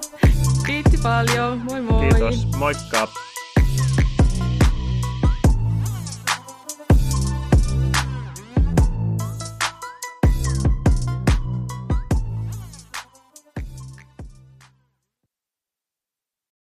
Kiitti paljon. Moi moi. Kiitos. Moikka.